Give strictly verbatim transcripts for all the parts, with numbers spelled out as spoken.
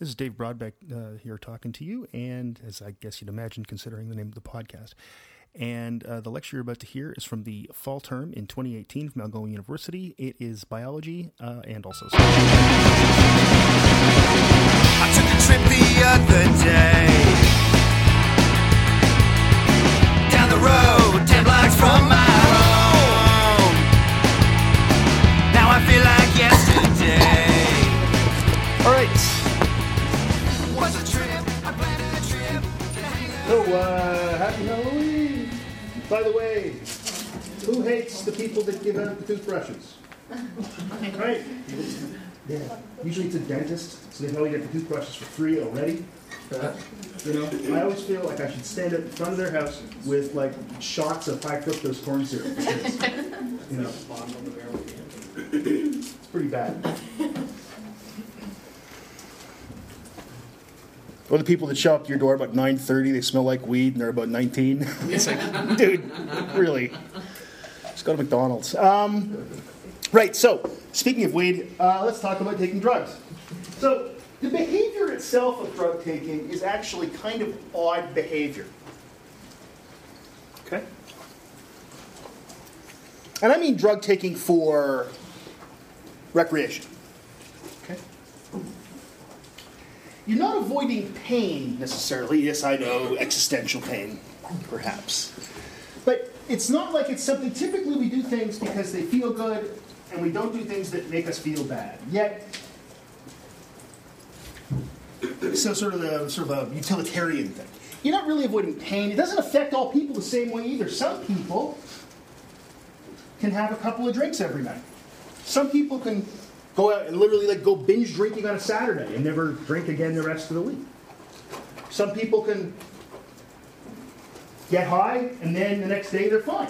This is Dave Brodbeck uh, here talking to you, and as I guess you'd imagine considering the name of the podcast. And uh, the lecture you're about to hear is from the fall term in twenty eighteen from Algoma University. It is biology uh, and also science. I took a trip the other day down the road, ten blocks from my home. Now I feel like yesterday. All right. So, uh, happy Halloween! By the way, who hates the people that give out the toothbrushes? Right? Yeah. Usually it's a dentist, so they know you get the toothbrushes for free already. Uh, you know, I always feel like I should stand up in front of their house with, like, shots of high fructose corn syrup. Because, you know, it's pretty bad. Or the people that show up to your door about nine thirty, they smell like weed, and they're about nineteen. It's like, dude, really. Let's go to McDonald's. Um, right, so, speaking of weed, uh, let's talk about taking drugs. So, the behavior itself of drug taking is actually kind of odd behavior. Okay? And I mean drug taking for recreation. You're not avoiding pain, necessarily. Yes, I know, existential pain, perhaps. But it's not like it's something... Typically, we do things because they feel good, and we don't do things that make us feel bad. Yet, so sort of the sort of a utilitarian thing. You're not really avoiding pain. It doesn't affect all people the same way either. Some people can have a couple of drinks every night. Some people can... go out and literally like go binge drinking on a Saturday and never drink again the rest of the week. Some people can get high and then the next day they're fine.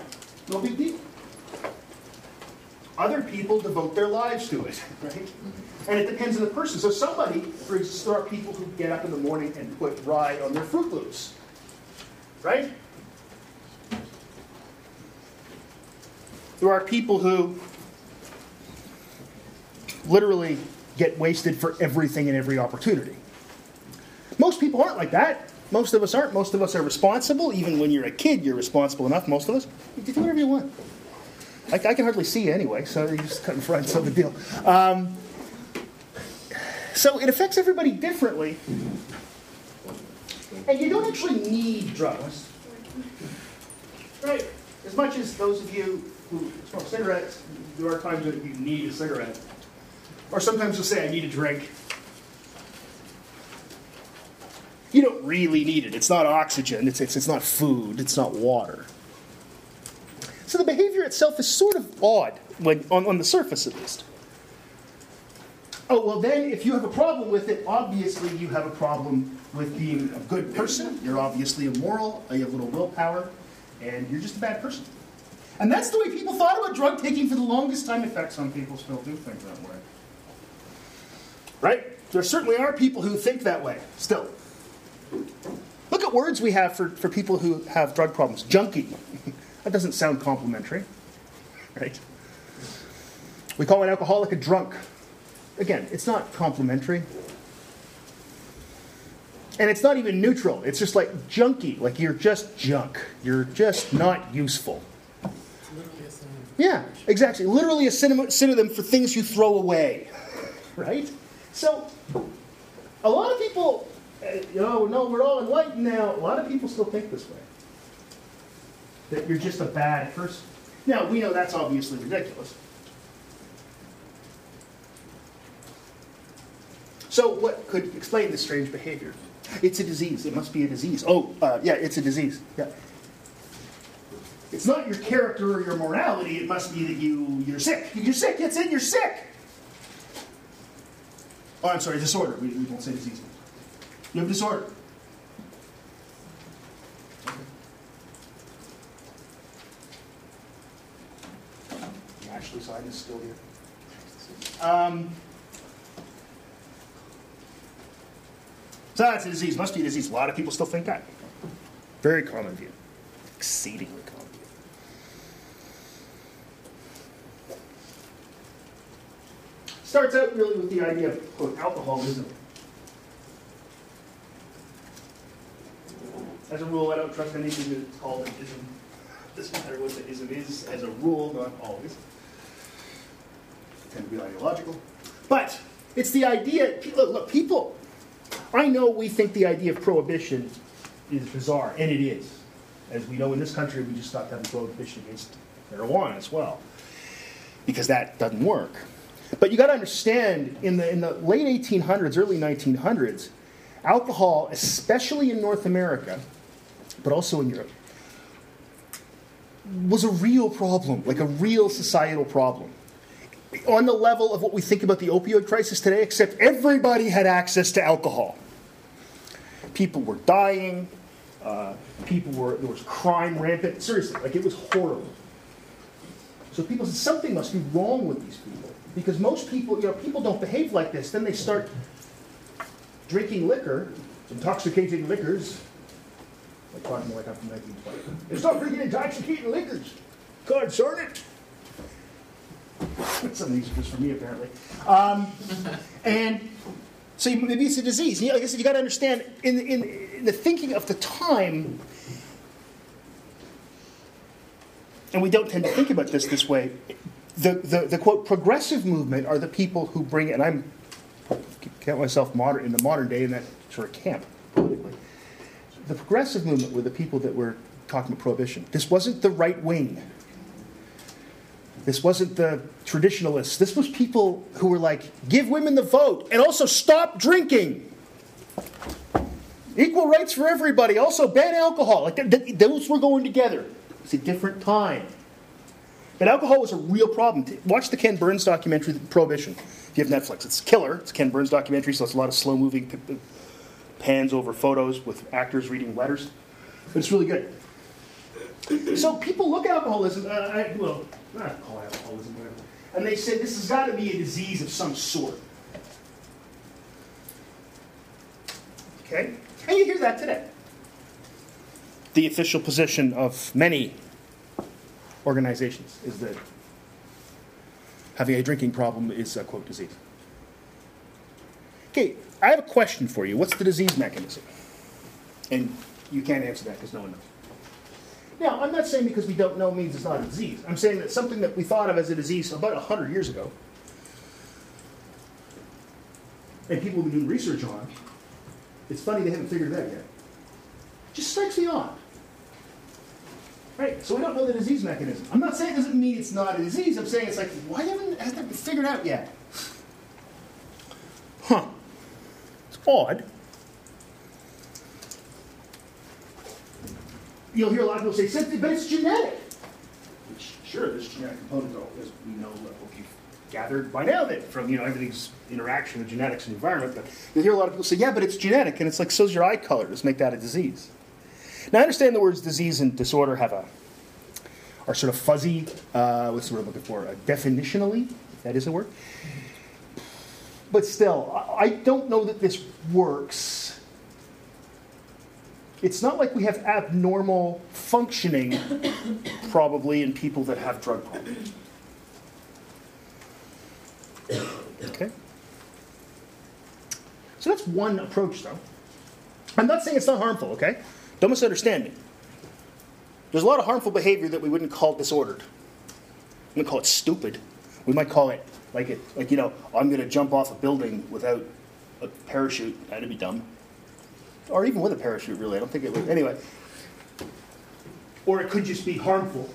No big deal. Other people devote their lives to it, right? And it depends on the person. So somebody, for instance, there are people who get up in the morning and put rye on their Fruit Loops, right? There are people who literally get wasted for everything and every opportunity. Most people aren't like that. Most of us aren't. Most of us are responsible. Even when you're a kid, you're responsible enough. Most of us, you do whatever you want. I, I can hardly see you anyway, so you just cut in front, so the deal. Um, so it affects everybody differently. And you don't actually need drugs. Right? As much as those of you who smoke cigarettes, there are times that you need a cigarette. Or sometimes you'll say, I need a drink. You don't really need it. It's not oxygen. It's, it's, it's not food. It's not water. So the behavior itself is sort of odd, when, on, on the surface at least. Oh, well then, if you have a problem with it, obviously you have a problem with being a good person. You're obviously immoral. You have little willpower. And you're just a bad person. And that's the way people thought about drug taking for the longest time. In fact, some people still do think that way. Right? There certainly are people who think that way, still. Look at words we have for, for people who have drug problems. Junkie. That doesn't sound complimentary. Right? We call an alcoholic a drunk. Again, it's not complimentary. And it's not even neutral. It's just like junkie. Like you're just junk. You're just not useful. It's literally a synonym. Yeah, exactly. Literally a synonym for things you throw away. Right? So, a lot of people, you know, no, we're all enlightened now. A lot of people still think this way. That you're just a bad person. Now, we know that's obviously ridiculous. So, what could explain this strange behavior? It's a disease. It must be a disease. Oh, uh, yeah, it's a disease. Yeah. It's not your character or your morality. It must be that you, you're sick. You're sick. It's in. You're sick. Oh, I'm sorry, disorder. We, we won't say disease. You have disorder. Ashley's sign is still here. Um, so that's a disease. Must be a disease. A lot of people still think that. Very common view. Exceedingly common. Starts out really with the idea of, quote, alcoholism. As a rule, I don't trust anything that's called an ism. It doesn't matter what the ism is, as a rule, not always. I tend to be ideological. But it's the idea, look, look, people, I know we think the idea of prohibition is bizarre, and it is. As we know, in this country, we just stopped having prohibition against marijuana as well, because that doesn't work. But you got to understand, in the in the late eighteen hundreds, early nineteen hundreds, alcohol, especially in North America, but also in Europe, was a real problem, like a real societal problem, on the level of what we think about the opioid crisis today, except everybody had access to alcohol. People were dying. Uh, people were, there was crime rampant. Seriously, like, it was horrible. So people said, something must be wrong with these people. Because most people, you know, people don't behave like this. Then they start drinking liquor, intoxicating liquors. I'm talking like I'm from nineteen twenty. They start drinking intoxicating liquors. God, darn it. Some of these are just for me, apparently. Um, and so you, maybe it's a disease. You know, like I said, you got to understand, in, in, in the thinking of the time, and we don't tend to think about this this way, The, the, the, quote, progressive movement are the people who bring, and I'm, I count myself modern, in the modern day in that sort of camp, politically. The progressive movement were the people that were talking about prohibition. This wasn't the right wing. This wasn't the traditionalists. This was people who were like, give women the vote, and also stop drinking. Equal rights for everybody. Also ban alcohol. Like th- th- those were going together. It's a different time. And alcohol was a real problem. Watch the Ken Burns documentary, Prohibition, if you have Netflix. It's killer. It's a Ken Burns documentary, so it's a lot of slow-moving p- p- pans over photos with actors reading letters. But it's really good. So people look at alcoholism, uh, I, well, not call it alcoholism, whatever, and they say this has got to be a disease of some sort. Okay? And you hear that today. The official position of many organizations is that having a drinking problem is a, quote, disease. Okay, I have a question for you. What's the disease mechanism? And you can't answer that because no one knows. Now, I'm not saying because we don't know means it's not a disease. I'm saying that something that we thought of as a disease about one hundred years ago, and people have been doing research on, it's funny they haven't figured it out yet. It just strikes me odd. Right, so we don't know the disease mechanism. I'm not saying it doesn't mean it's not a disease. I'm saying it's like, why haven't has that been figured out yet? Huh. It's odd. You'll hear a lot of people say, but it's genetic. Sure, there's genetic components, as we know, if you've gathered by now that from, you know, everything's interaction of genetics and environment. But you'll hear a lot of people say, yeah, but it's genetic. And it's like, so's your eye color. Let's make that a disease. Now, I understand the words disease and disorder have a, are sort of fuzzy, uh, what's the word I'm looking for, uh, definitionally, if that is a word. But still, I, I don't know that this works. It's not like we have abnormal functioning, probably, in people that have drug problems. Okay? So that's one approach, though. I'm not saying it's not harmful, okay? Don't misunderstand me. There's a lot of harmful behavior that we wouldn't call disordered. We wouldn't call it stupid. We might call it, like, it, like you know, I'm going to jump off a building without a parachute. That'd be dumb. Or even with a parachute, really. I don't think it would. Anyway. Or it could just be harmful.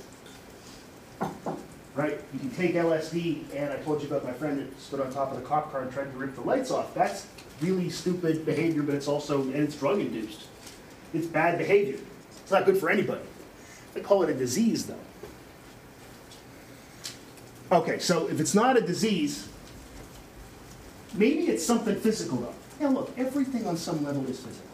Right? You can take L S D, and I told you about my friend that stood on top of the cop car and tried to rip the lights off. That's really stupid behavior, but it's also, and it's drug-induced. It's bad behavior. It's not good for anybody. They call it a disease, though. Okay, so if it's not a disease, maybe it's something physical, though. Now, look, everything on some level is physical.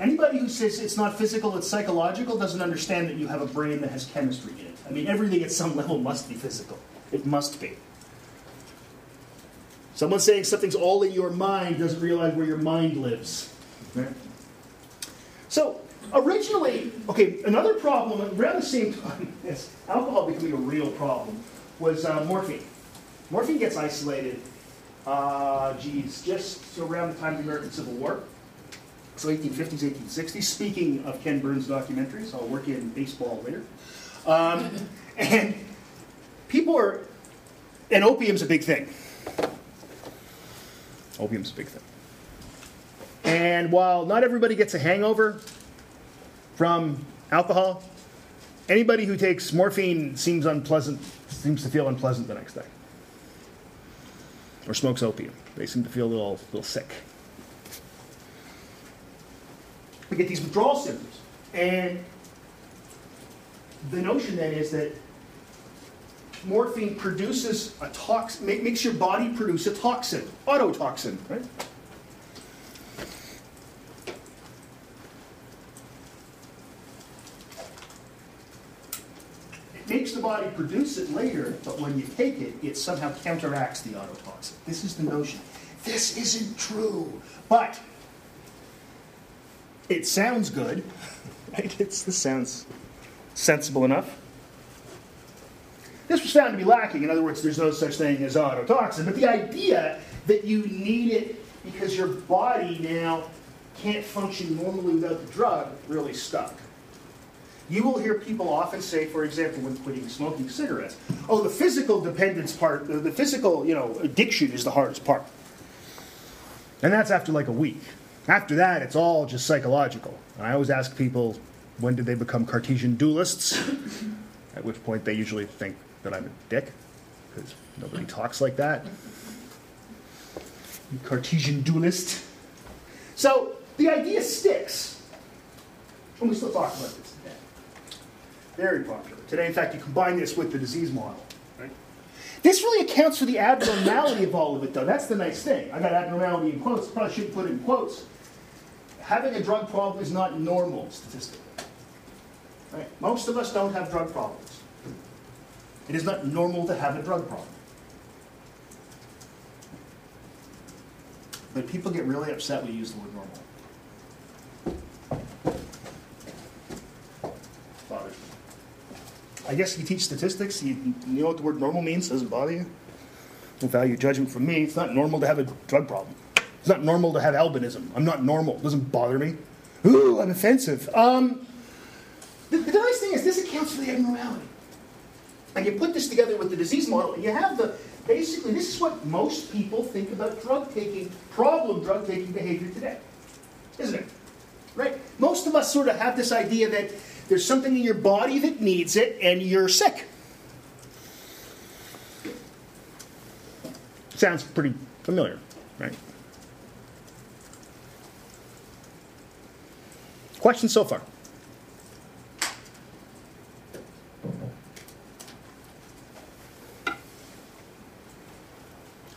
Anybody who says it's not physical, it's psychological, doesn't understand that you have a brain that has chemistry in it. I mean, everything at some level must be physical. It must be. Someone saying something's all in your mind doesn't realize where your mind lives. Okay? So, originally, okay, another problem around the same time as alcohol becoming a real problem was uh, morphine. Morphine gets isolated, uh, geez, just around the time of the American Civil War. so eighteen fifties, eighteen sixties. Speaking of Ken Burns documentaries, I'll work in baseball later. Um, and people are, and opium's a big thing. Opium's a big thing. And while not everybody gets a hangover from alcohol, anybody who takes morphine seems unpleasant, seems to feel unpleasant the next day. Or smokes opium. They seem to feel a little, little sick. We get these withdrawal symptoms. And the notion then is that morphine produces a toxin, makes your body produce a toxin, autotoxin, right? It makes the body produce it later, but when you take it, it somehow counteracts the autotoxin. This is the notion. This isn't true, but it sounds good, right? It's, this sounds sensible enough. This was found to be lacking. In other words, there's no such thing as autotoxin. But the idea that you need it because your body now can't function normally without the drug really stuck. You will hear people often say, for example, when quitting smoking cigarettes, oh, the physical dependence part, the physical, you know, addiction is the hardest part. And that's after like a week. After that, it's all just psychological. And I always ask people, when did they become Cartesian dualists? At which point they usually think that I'm a dick, because nobody talks like that. Cartesian dualist. So the idea sticks. And we still talk about this today. Very popular. Today, in fact, you combine this with the disease model. Right? This really accounts for the abnormality of all of it, though. That's the nice thing. I got abnormality in quotes. Probably shouldn't put it in quotes. Having a drug problem is not normal statistically. Right? Most of us don't have drug problems. It is not normal to have a drug problem. But people get really upset when you use the word normal. Bothers me. I guess if you teach statistics, you, you know what the word normal means, doesn't bother you. Don't value judgment from me. It's not normal to have a drug problem. It's not normal to have albinism. I'm not normal. It doesn't bother me. Ooh, I'm offensive. Um... The, the nice thing is this accounts for the abnormality. And you put this together with the disease model, and you have the, basically, this is what most people think about drug-taking, problem drug-taking behavior today. Isn't it? Right? Most of us sort of have this idea that there's something in your body that needs it, and you're sick. Sounds pretty familiar, right? Questions so far?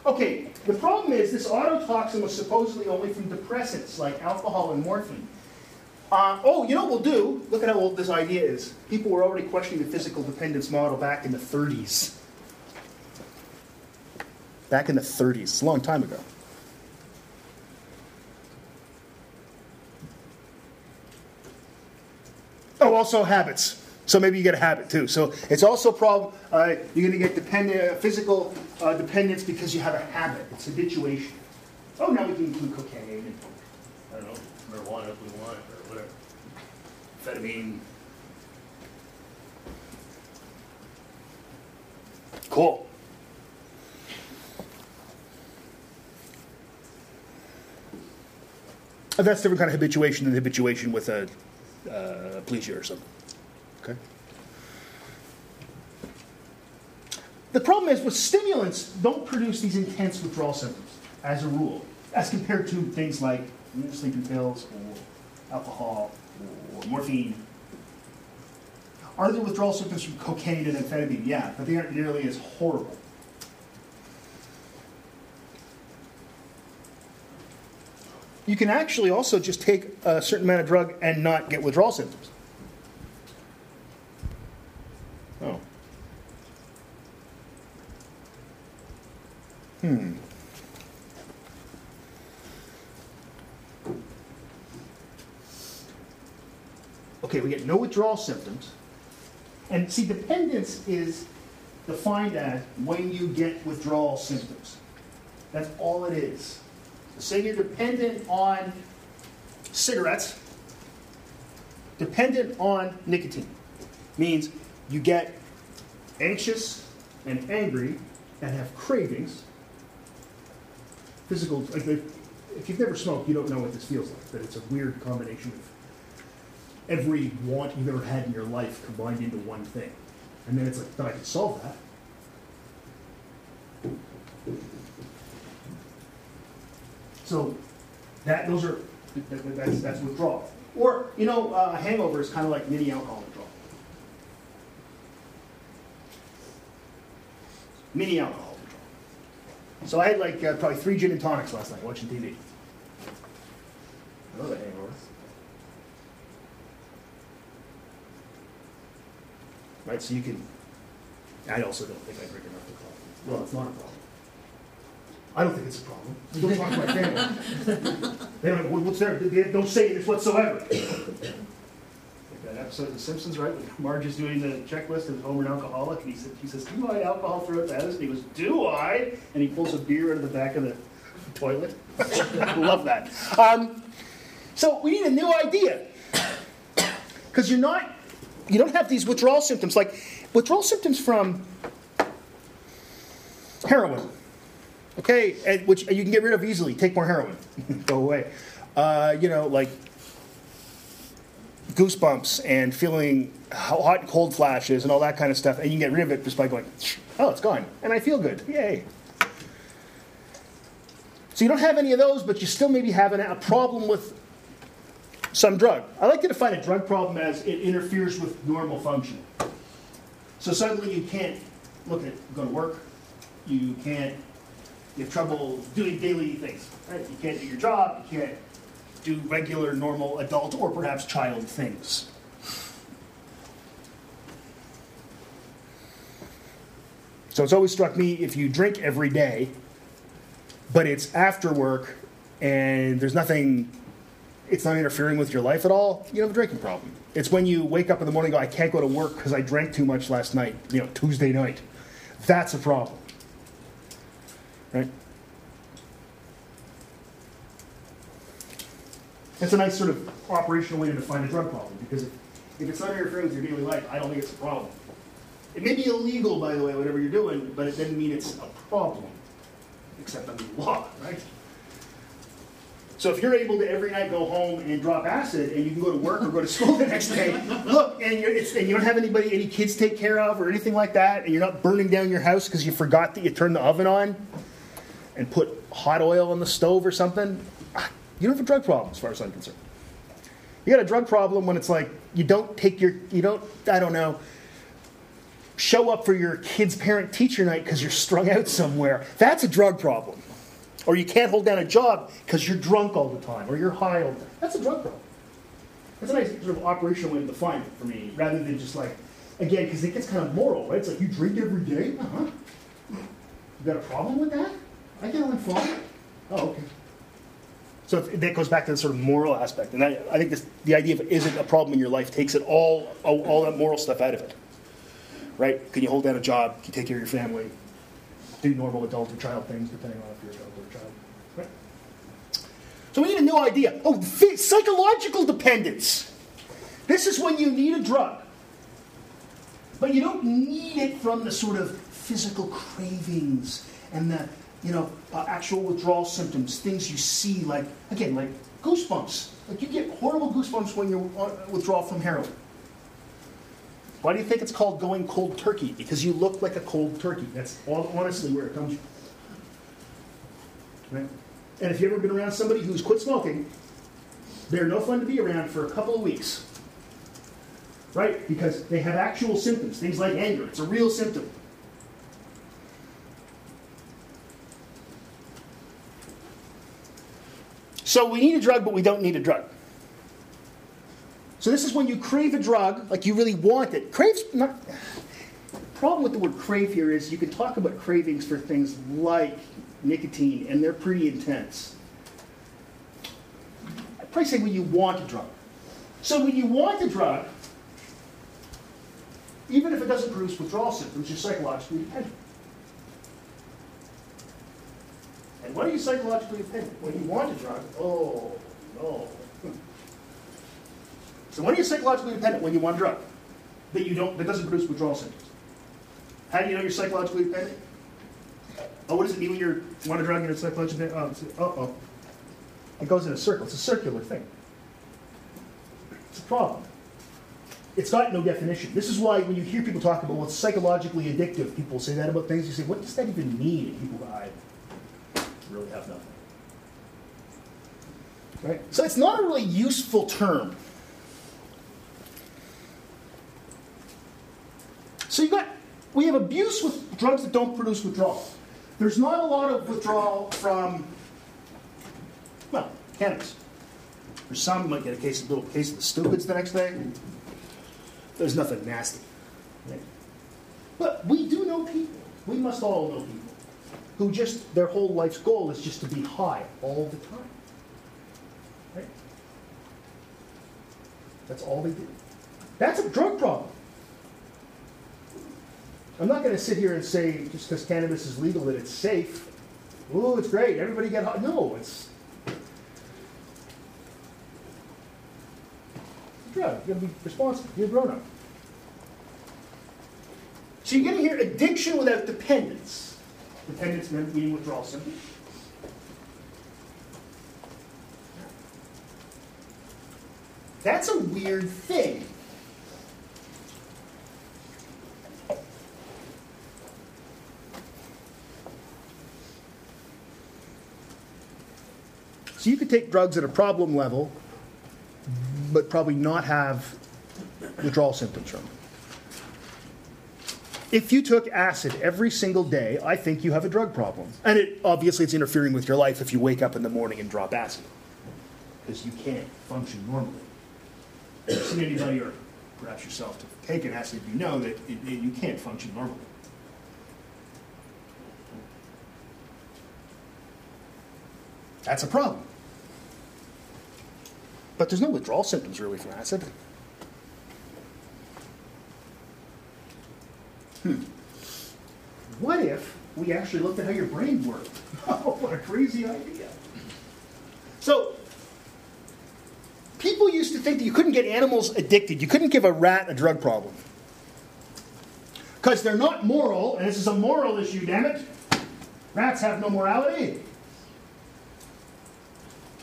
Okay, the problem is this autotoxin was supposedly only from depressants like alcohol and morphine. Uh, oh, you know what we'll do? Look at how old this idea is. People were already questioning the physical dependence model back in the thirties. Back in the thirties, it's a long time ago. Oh, also habits. So maybe you get a habit too. So it's also a problem. Uh, you're going to get dependent, uh, physical uh, dependence because you have a habit. It's habituation. Oh, now we can include cocaine and, I don't know, marijuana if we want or whatever. Amphetamine. Cool. Oh, that's a different kind of habituation than habituation with a uh, pleasure or something. Okay. The problem is with stimulants, don't produce these intense withdrawal symptoms, as a rule, as compared to things like sleeping pills or alcohol or morphine. Are there withdrawal symptoms from cocaine and amphetamine? Yeah, but they aren't nearly as horrible. You can actually also just take a certain amount of drug and not get withdrawal symptoms. Oh. Hmm. Okay, we get no withdrawal symptoms. And see, dependence is defined as when you get withdrawal symptoms. That's all it is. So say you're dependent on cigarettes dependent on nicotine. Means you get anxious and angry and have cravings. Physical, like if you've never smoked, you don't know what this feels like, but it's a weird combination of every want you've ever had in your life combined into one thing. And then it's like, but I can solve that. So that those are that's that's withdrawal. Or you know, a uh, hangover is kind of like mini alcohol withdrawal. Mini alcohol withdrawal. So I had like uh, probably three gin and tonics last night watching T V. I love a hangover. Right, so you can. I also don't think I drink enough to call it. Well, it's not a problem. I don't think it's a problem. We don't talk to my family. They don't, what's their, they don't say this whatsoever. Like that episode of The Simpsons, right? When Marge is doing the checklist of Homer an alcoholic, and he said, she says, do I alcohol throughout the house? And he goes, do I? And he pulls a beer out of the back of the toilet. I love that. Um, so we need a new idea. Because you're not, you don't have these withdrawal symptoms. Like withdrawal symptoms from heroin. Okay, and which you can get rid of easily. Take more heroin. Go away. Uh, you know, like goosebumps and feeling hot and cold flashes and all that kind of stuff. And you can get rid of it just by going, oh, it's gone. And I feel good. Yay. So you don't have any of those, but you still maybe have an, a problem with some drug. I like to define a drug problem as it interferes with normal functioning. So suddenly you can't look at go to work. You can't. You have trouble doing daily things, right? You can't do your job, you can't do regular, normal, adult, or perhaps child things. So it's always struck me, if you drink every day, but it's after work, and there's nothing, it's not interfering with your life at all, you have a drinking problem. It's when you wake up in the morning and go, I can't go to work because I drank too much last night, you know, Tuesday night. That's a problem. Right? That's a nice sort of operational way to define a drug problem, because if, if it's not interfering with your daily life, I don't think it's a problem. It may be illegal, by the way, whatever you're doing, but it doesn't mean it's a problem, except under the law, right? So if you're able to every night go home and drop acid, and you can go to work or go to school the next day, look, and, you're, it's, and you don't have anybody, any kids to take care of or anything like that, and you're not burning down your house because you forgot that you turned the oven on, and put hot oil on the stove or something, you don't have a drug problem as far as I'm concerned. You got a drug problem when it's like, you don't take your, you don't, I don't know, show up for your kid's parent-teacher night because you're strung out somewhere. That's a drug problem. Or you can't hold down a job because you're drunk all the time, or you're high all the time. That's a drug problem. That's a nice sort of operational way to define it for me, rather than just like, again, because it gets kind of moral, right? It's like, you drink every day? Uh-huh. You got a problem with that? I can't only fall. Oh, okay. So that goes back to the sort of moral aspect. And I, I think this, the idea of is it a problem in your life takes it all, all, all that moral stuff out of it. Right? Can you hold down a job? Can you take care of your family? Do normal adult or child things, depending on if you're an adult or a child. Right? So we need a new idea. Oh, psychological dependence. This is when you need a drug. But you don't need it from the sort of physical cravings and the you know, uh, actual withdrawal symptoms, things you see like, again, like goosebumps. Like you get horrible goosebumps when you withdraw from heroin. Why do you think it's called going cold turkey? Because you look like a cold turkey. That's all, honestly where it comes from. Right? And if you've ever been around somebody who's quit smoking, they're no fun to be around for a couple of weeks. Right? Because they have actual symptoms, things like anger. It's a real symptom. So we need a drug, but we don't need a drug. So this is when you crave a drug, like you really want it. Craves, not... The problem with the word crave here is you can talk about cravings for things like nicotine, and they're pretty intense. I'd probably say when you want a drug. So when you want a drug, even if it doesn't produce withdrawal symptoms, you're psychologically dependent. And what are you psychologically dependent? When you want a drug, oh, no. So when are you psychologically dependent? When you're on drug that you don't, that doesn't produce withdrawal symptoms. How do you know you're psychologically dependent? Oh, what does it mean when you're on a drug and you're psychologically dependent? Oh, uh oh, it goes in a circle. It's a circular thing. It's a problem. It's got no definition. This is why when you hear people talk about, well, it's psychologically addictive, people say that about things. You say, what does that even mean? And people go, I really have nothing. Right? So it's not a really useful term. So you've got, we have abuse with drugs that don't produce withdrawal. There's not a lot of withdrawal from, well, cannabis. For some, you might get a case of, little case of the stupids the next day. There's nothing nasty. Right? But we do know people, we must all know people, who just, their whole life's goal is just to be high all the time. Right? That's all they do. That's a drug problem. I'm not going to sit here and say, just because cannabis is legal, that it's safe. Ooh, it's great, everybody get high. No, it's... drug. You got to be responsible. You're a grown-up. So you're getting here addiction without dependence. Dependence meaning withdrawal symptoms. That's a weird thing. So you could take drugs at a problem level but probably not have withdrawal symptoms from them. If you took acid every single day, I think you have a drug problem. And it, obviously it's interfering with your life if you wake up in the morning and drop acid. Because you can't function normally. If you've seen anybody or perhaps yourself to take an acid, you know that it, it, you can't function normally. That's a problem. But there's no withdrawal symptoms really from acid. Hmm. What if we actually looked at how your brain worked? Oh, what a crazy idea. So, people used to think that you couldn't get animals addicted. You couldn't give a rat a drug problem. Because they're not moral, and this is a moral issue, damn it. Rats have no morality.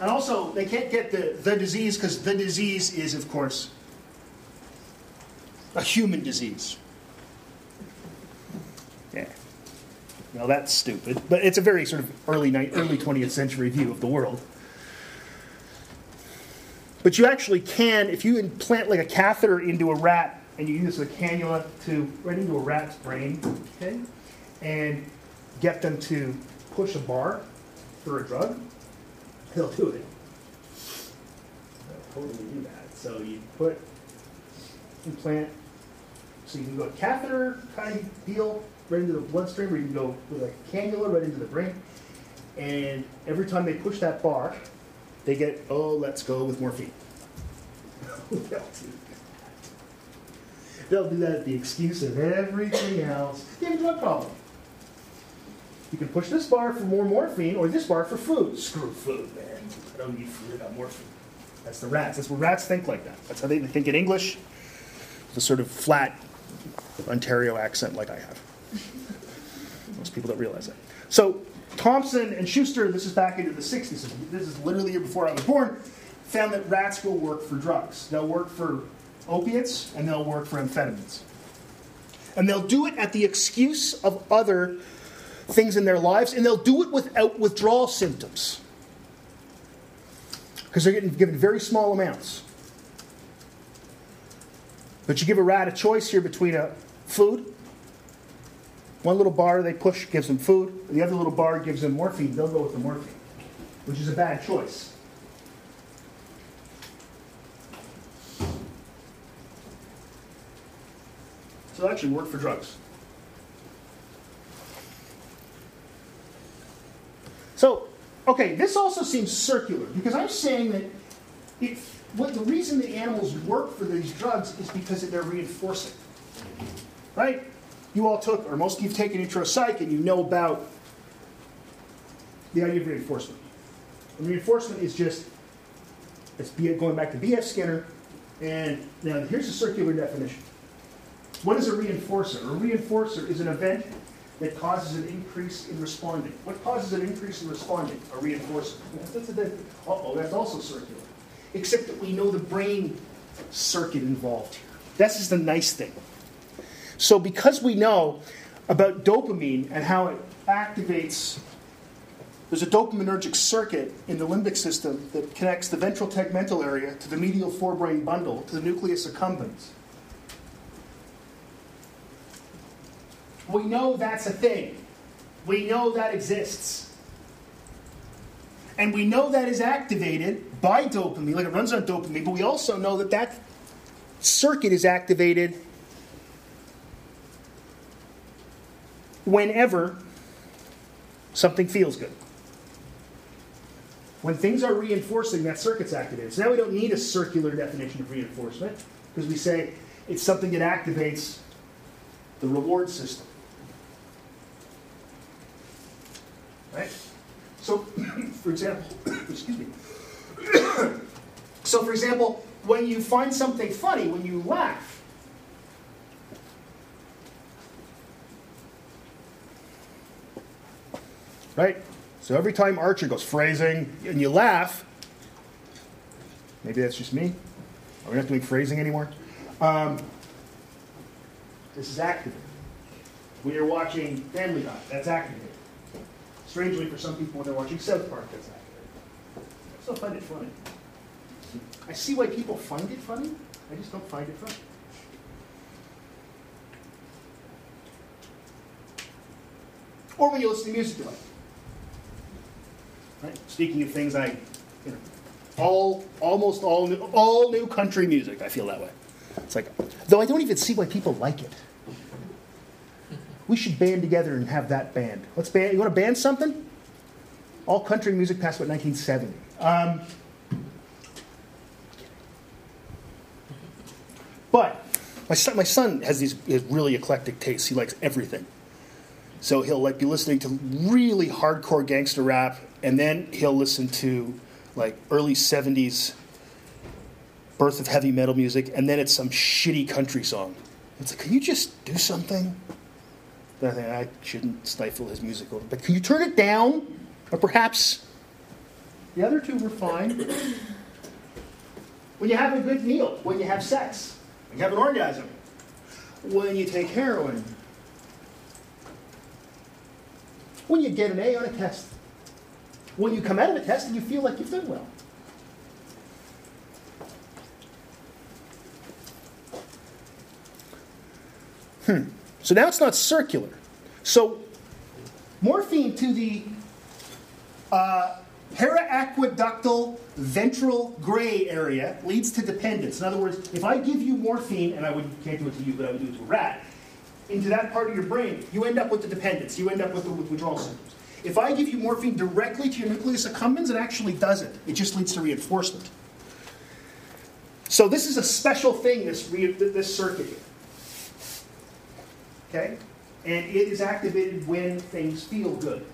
And also, they can't get the, the disease because the disease is, of course, a human disease. Yeah. Now, that's stupid. But it's a very sort of early, early twentieth century view of the world. But you actually can, if you implant like a catheter into a rat, and you use a cannula to right into a rat's brain, okay, and get them to push a bar for a drug, they'll do it. They'll totally do that. So you put, implant, so you can go a catheter kind of deal right into the bloodstream, or you can go with a cannula right into the brain. And every time they push that bar, they get, oh, let's go with morphine. They'll do that. They'll do that at the excuse of everything else. You have a drug problem. You can push this bar for more morphine or this bar for food. Screw food, man. I don't need food, I got morphine. That's the rats. That's where rats think like that. That's how they think in English. The sort of flat Ontario accent like I have. Most people don't realize that. So Thompson and Schuster, this is back into the sixties. This is literally the year before I was born, found that rats will work for drugs. They'll work for opiates and they'll work for amphetamines. And they'll do it at the excuse of other things in their lives, and they'll do it without withdrawal symptoms because they're getting given very small amounts. But you give a rat a choice here between a food, one little bar they push gives them food, the other little bar gives them morphine. They'll go with the morphine, which is a bad choice. So it'll actually work for drugs. So, okay, this also seems circular because I'm saying that it, what the reason the animals work for these drugs is because they're reinforcing, right? You all took, or most of you have taken intro psych, and you know about the idea of reinforcement. And reinforcement is just, it's going back to B F Skinner, And now here's a circular definition. What is a reinforcer? A reinforcer is an event that causes an increase in responding. What causes an increase in responding? A reinforcer. That's, that's, uh-oh, that's also circular. Except that we know the brain circuit involved here. This is the nice thing. So because we know about dopamine and how it activates, there's a dopaminergic circuit in the limbic system that connects the ventral tegmental area to the medial forebrain bundle to the nucleus accumbens. We know that's a thing. We know that exists. And we know that is activated by dopamine, like it runs on dopamine, but we also know that that circuit is activated whenever something feels good. When things are reinforcing, that circuit's activated. So now we don't need a circular definition of reinforcement because we say it's something that activates the reward system. Right? So, for example, excuse me. So, for example, when you find something funny, when you laugh, right? So every time Archer goes phrasing and you laugh, maybe that's just me. Are we not doing phrasing anymore? Um, this is activated. When you're watching Family Guy, that's activated. Strangely, for some people, when they're watching South Park, that's activated. I still find it funny. I see why people find it funny. I just don't find it funny. Or when you listen to music you like. Right? Speaking of things I, you know, all, almost all new, all new country music, I feel that way. It's like, though I don't even see why people like it. We should band together and have that band. Let's band, you want to band something? All country music past about nineteen seventy. Um, but my son, my son has these has really eclectic tastes. He likes everything. So he'll like be listening to really hardcore gangster rap, and then he'll listen to like early seventies birth of heavy metal music, and then it's some shitty country song. It's like, can you just do something? I think I shouldn't stifle his music, but can you turn it down? Or perhaps the other two were fine. When you have a good meal, when you have sex, when you have an orgasm, when you take heroin, when you get an A on a test, when you come out of a test and you feel like you've done well. Hmm. So now it's not circular. So morphine to the uh, paraqueductal ventral gray area leads to dependence. In other words, if I give you morphine, and I would, can't do it to you, but I would do it to a rat, into that part of your brain, you end up with the dependence. You end up with the with withdrawal symptoms. If I give you morphine directly to your nucleus accumbens, it actually doesn't. It just leads to reinforcement. So this is a special thing, this, re- this circuit here. Okay? And it is activated when things feel good.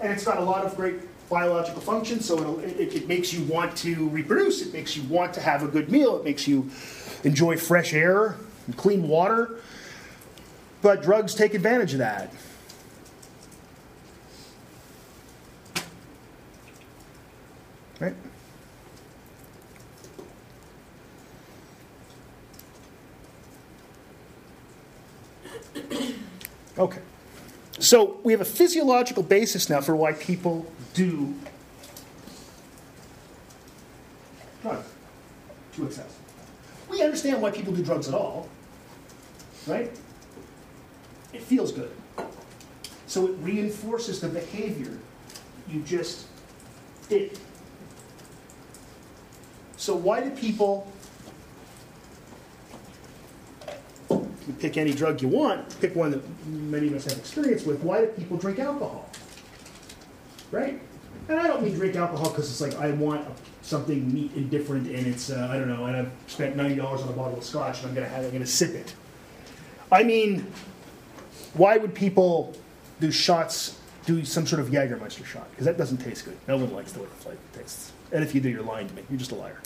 And it's got a lot of great biological functions, so it, it, it makes you want to reproduce. It makes you want to have a good meal. It makes you enjoy fresh air and clean water. But drugs take advantage of that. Right? Okay, so we have a physiological basis now for why people do drugs to excess. We understand why people do drugs at all, right? It feels good. So it reinforces the behavior you just did. So why do people... You pick any drug you want, pick one that many of us have experience with. Why do people drink alcohol? Right? And I don't mean drink alcohol because it's like I want something neat and different and it's, uh, I don't know, and I've spent ninety dollars on a bottle of scotch and I'm going to have, I'm going to sip it. I mean, why would people do shots, do some sort of Jägermeister shot? Because that doesn't taste good. No one likes the way the flavor tastes. And if you do, you're lying to me. You're just a liar.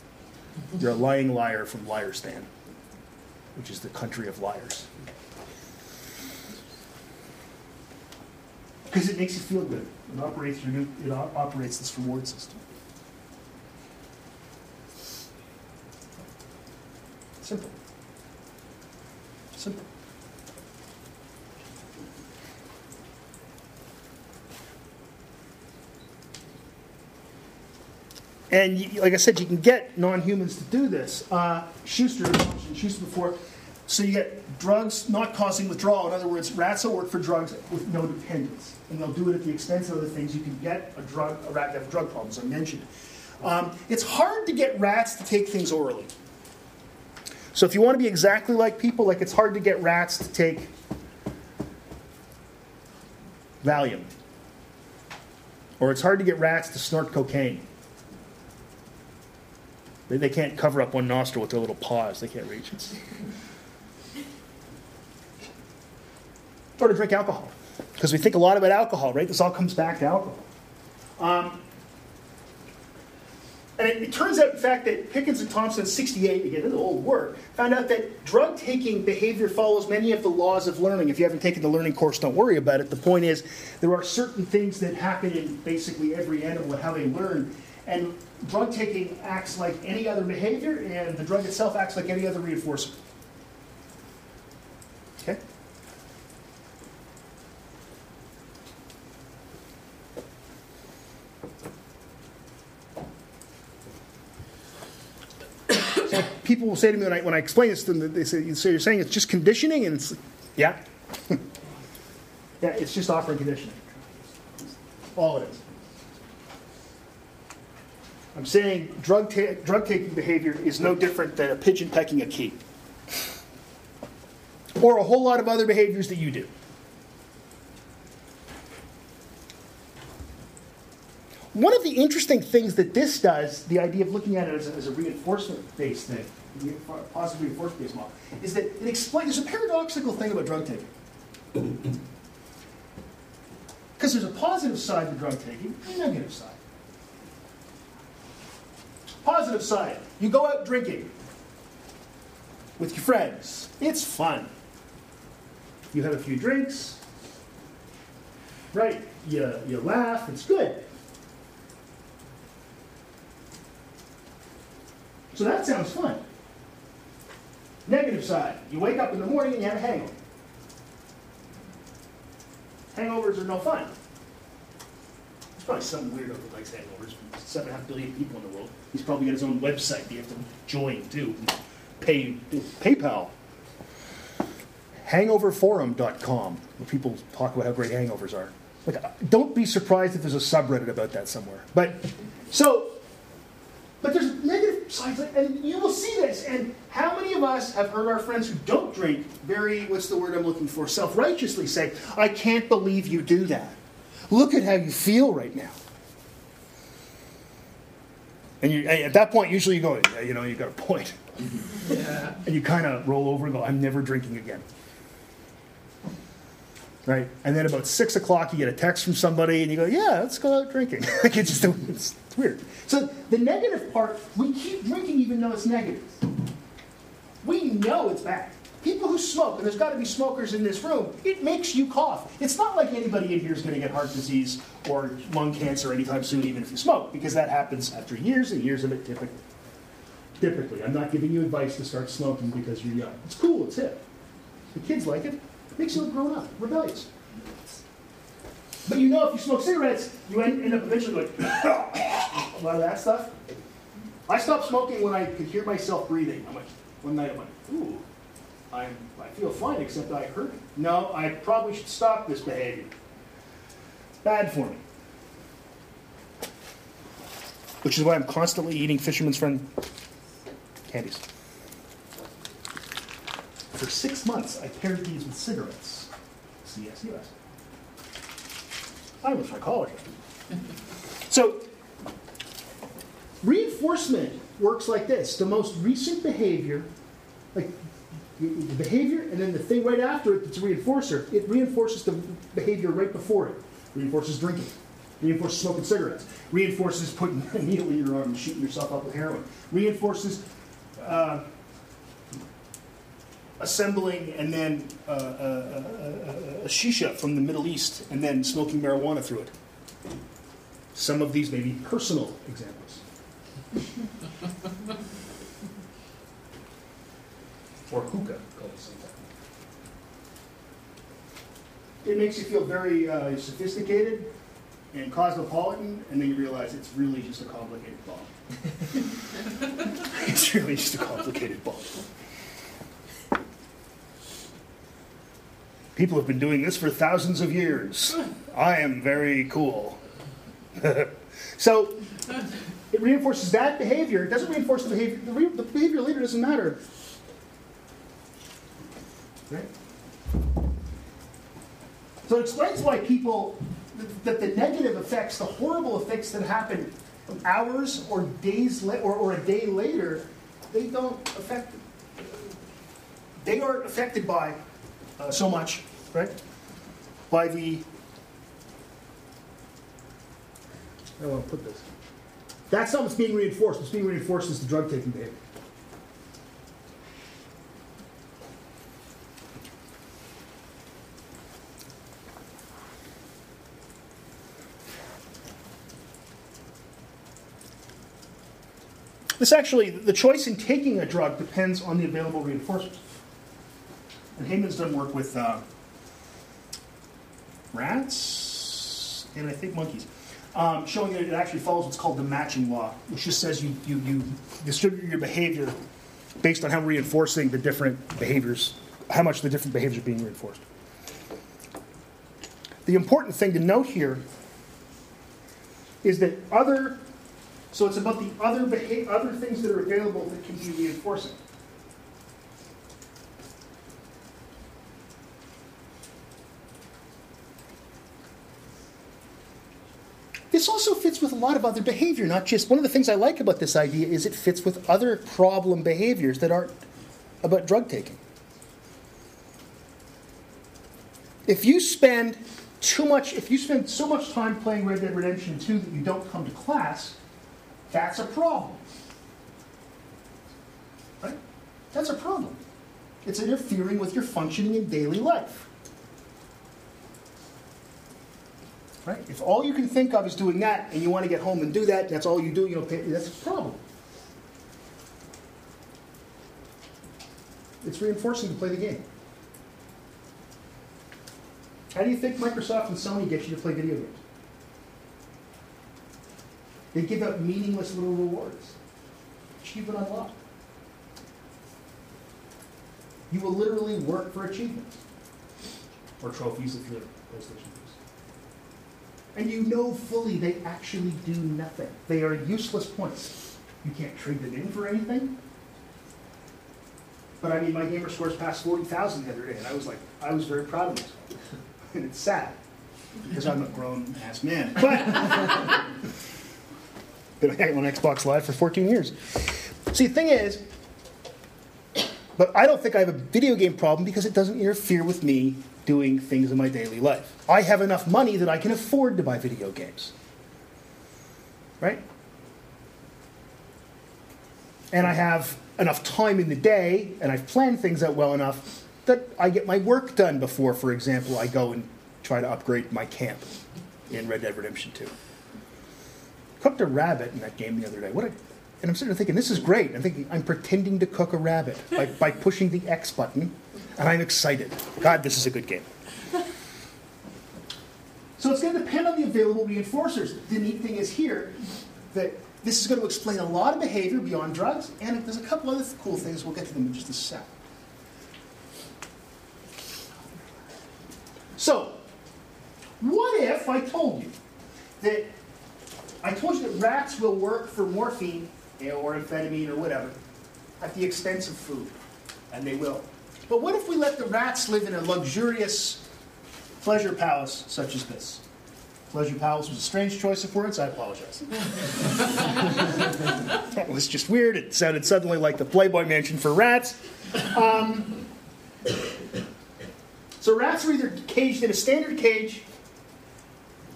You're a lying liar from Liarstan, which is the country of liars. Because it makes you feel good. It operates your new, it operates this reward system. Simple. Simple. And like I said, you can get non-humans to do this. Uh, Schuster, Schuster before. So you get drugs not causing withdrawal. In other words, rats will work for drugs with no dependence. And they'll do it at the expense of other things. You can get a, drug, a rat to have drug problems, I mentioned. Um, it's hard to get rats to take things orally. So if you want to be exactly like people, like it's hard to get rats to take Valium. Or it's hard to get rats to snort cocaine. They, they can't cover up one nostril with their little paws. They can't reach it. Or to drink alcohol. Because we think a lot about alcohol, right? This all comes back to alcohol. Um, and it, it turns out, in fact, that Pickens and Thompson, sixty-eight, again, that's an old work, found out that drug-taking behavior follows many of the laws of learning. If you haven't taken the learning course, don't worry about it. The point is, there are certain things that happen in basically every animal and how they learn. And drug taking acts like any other behavior, and the drug itself acts like any other reinforcement. Okay? So people will say to me when I, when I explain this to them, they say, so you're saying it's just conditioning? And it's, yeah. Yeah, it's just offering conditioning. All it is. I'm saying drug, ta drug taking behavior is no different than a pigeon pecking a key. Or a whole lot of other behaviors that you do. One of the interesting things that this does, the idea of looking at it as a, as a reinforcement-based thing, positive reinforcement-based model, is that it explains, there's a paradoxical thing about drug taking. Because there's a positive side to drug taking and a negative side. Positive side, you go out drinking with your friends. It's fun. You have a few drinks, right? You, you laugh, it's good. So that sounds fun. Negative side, you wake up in the morning and you have a hangover. Hangovers are no fun. There's probably some weirdo that likes hangovers. Seven and a half billion people in the world. He's probably got his own website that you have to join too. Pay PayPal. hangover forum dot com, where people talk about how great hangovers are. Like, don't be surprised if there's a subreddit about that somewhere. But so, but there's negative sides, and you will see this. And how many of us have heard our friends who don't drink very, what's the word I'm looking for, self-righteously say, "I can't believe you do that. Look at how you feel right now." And you, at that point, usually you go, yeah, you know, you've got a point. Yeah. And you kind of roll over and go, I'm never drinking again. Right? And then about six o'clock, you get a text from somebody, and you go, yeah, let's go out drinking. Like it's, just, it's, it's weird. So the negative part, we keep drinking even though it's negative. We know it's bad. People who smoke, and there's got to be smokers in this room, it makes you cough. It's not like anybody in here is going to get heart disease or lung cancer anytime soon, even if you smoke, because that happens after years and years of it, typically. Typically. I'm not giving you advice to start smoking because you're young. It's cool. It's hip. The kids like it. It makes you look grown up, rebellious. But you know if you smoke cigarettes, you end, end up eventually going, a lot of that stuff. I stopped smoking when I could hear myself breathing. I'm like, one night I'm like, ooh. I'm, I feel fine, except I hurt. No, I probably should stop this behavior. Bad for me. Which is why I'm constantly eating Fisherman's Friend candies. For six months, I paired these with cigarettes. C S U S. I'm a psychologist. So, reinforcement works like this. The most recent behavior, like the behavior, and then the thing right after it, it's a reinforcer. It reinforces the behavior right before it. Reinforces drinking. Reinforces smoking cigarettes. Reinforces putting a needle in your arm and shooting yourself up with heroin. Reinforces uh, assembling and then uh, a, a, a, a shisha from the Middle East and then smoking marijuana through it. Some of these may be personal examples. Or hookah, called sometimes. It makes you feel very uh, sophisticated and cosmopolitan, and then you realize it's really just a complicated ball. It's really just a complicated ball. People have been doing this for thousands of years. I am very cool. So it reinforces that behavior. It doesn't reinforce the behavior. The, re the behavior later doesn't matter. Right? So it explains why people, that the negative effects, the horrible effects that happen hours or days la or, or a day later, they don't affect, they aren't affected by uh, so much, right? By the, I don't want to put this. That's not what's being reinforced. What's being reinforced is the drug-taking behavior. This actually, the choice in taking a drug depends on the available reinforcements. And Heyman's done work with uh, rats and I think monkeys, um, showing that it actually follows what's called the matching law, which just says you, you, you distribute your behavior based on how reinforcing the different behaviors, how much the different behaviors are being reinforced. The important thing to note here is that other... So it's about the other behavior, other things that are available that can be reinforcing. This also fits with a lot of other behavior, not just... One of the things I like about this idea is it fits with other problem behaviors that aren't about drug taking. If you spend too much... If you spend so much time playing Red Dead Redemption two that you don't come to class... That's a problem, right? That's a problem. It's interfering with your functioning in daily life, right? If all you can think of is doing that, and you want to get home and do that, that's all you do. You don't pay. That's a problem. It's reinforcing to play the game. How do you think Microsoft and Sony get you to play video games? They give out meaningless little rewards. Achievement unlocked. You will literally work for achievements. Or trophies if you're PlayStation. And you know fully they actually do nothing. They are useless points. You can't trade them in for anything. But I mean, my gamer scores passed forty thousand the other day, and I was like, I was very proud of myself. And it's sad. Because I'm a grown-ass man. But... Been on Xbox Live for fourteen years. See, the thing is, but I don't think I have a video game problem because it doesn't interfere with me doing things in my daily life. I have enough money that I can afford to buy video games. Right? And I have enough time in the day, and I've planned things out well enough that I get my work done before, for example, I go and try to upgrade my camp in Red Dead Redemption two. Cooked a rabbit in that game the other day. What a, and I'm sitting there thinking, this is great. I'm thinking, I'm pretending to cook a rabbit by, by pushing the X button, and I'm excited. God, this is a good game. So it's going to depend on the available reinforcers. The neat thing is here that this is going to explain a lot of behavior beyond drugs, and there's a couple other cool things. We'll get to them in just a sec. So, what if I told you that... I told you that rats will work for morphine or amphetamine or whatever at the expense of food, and they will. But what if we let the rats live in a luxurious pleasure palace such as this? Pleasure palace was a strange choice of words. I apologize. That was just weird. It sounded suddenly like the Playboy Mansion for rats. Um, so rats are either caged in a standard cage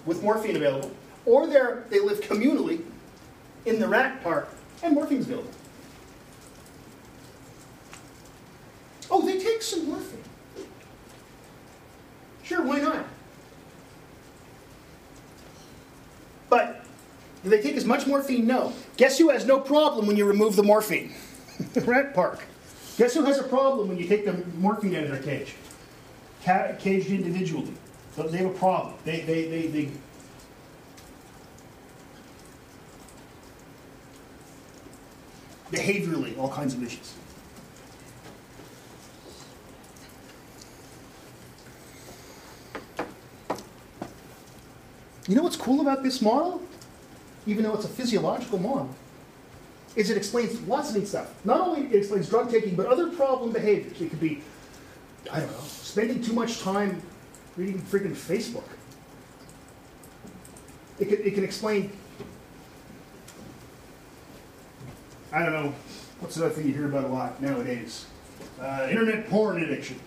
with morphine available, or they're, they live communally in the Rack Park and Morphingsville. Oh, they take some morphine. Sure, why not? But do they take as much morphine? No. Guess who has no problem when you remove the morphine? Rat Park. Guess who has a problem when you take the morphine out of their cage? Ca caged individually. So they have a problem. They, they, they, they. Behaviorally, all kinds of issues. You know what's cool about this model? Even though it's a physiological model, is it explains lots of neat stuff. Not only it explains drug taking, but other problem behaviors. It could be, I don't know, spending too much time reading freaking Facebook. It can, it can explain, I don't know, what's the other thing you hear about a lot nowadays? Uh, internet porn addiction.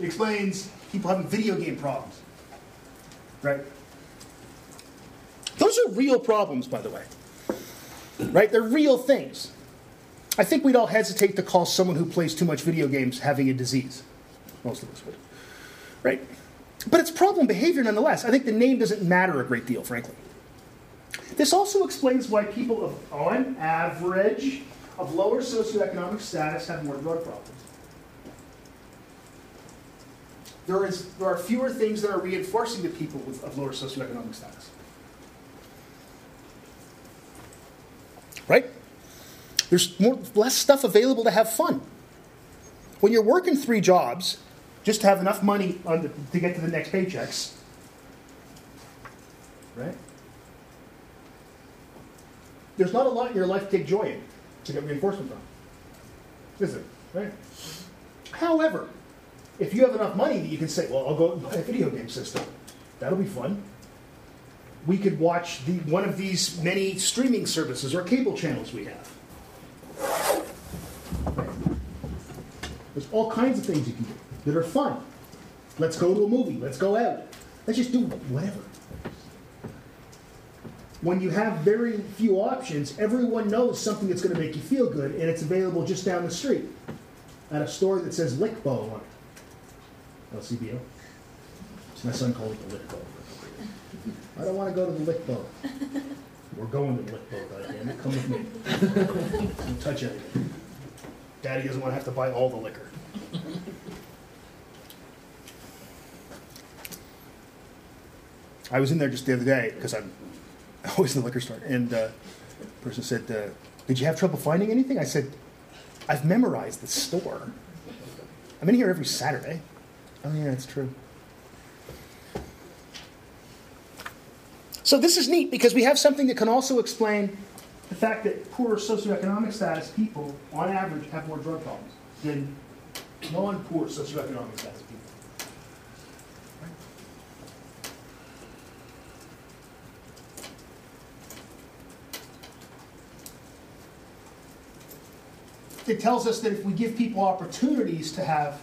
It explains people having video game problems. Right? Those are real problems, by the way. Right? They're real things. I think we'd all hesitate to call someone who plays too much video games having a disease. Most of us would. Right? But it's problem behavior nonetheless. I think the name doesn't matter a great deal, frankly. This also explains why people of, on average, of lower socioeconomic status have more drug problems. There, is, there are fewer things that are reinforcing to people with, of lower socioeconomic status. Right? There's more, less stuff available to have fun. When you're working three jobs, just to have enough money on the, to get to the next paychecks, right? There's not a lot in your life to take joy in, to get reinforcement from. Is there? Right? However, if you have enough money that you can say, well, I'll go and buy a video game system. That'll be fun. We could watch the, one of these many streaming services or cable channels we have. Right. There's all kinds of things you can do that are fun. Let's go to a movie. Let's go out. Let's just do whatever. When you have very few options, everyone knows something that's going to make you feel good, and it's available just down the street at a store that says Lickbo on it. L C B O. So my son called it the Lickbo. I don't want to go to the Lickbo. We're going to the Lickbo, goddammit. Come with me. Don't touch anything. Daddy doesn't want to have to buy all the liquor. I was in there just the other day, because I'm always in the liquor store, and uh, the person said, uh, did you have trouble finding anything? I said, I've memorized the store. I'm in here every Saturday. Oh, yeah, that's true. So this is neat because we have something that can also explain the fact that poorer socioeconomic status people, on average, have more drug problems than non-poor socioeconomic status people. Right? It tells us that if we give people opportunities to have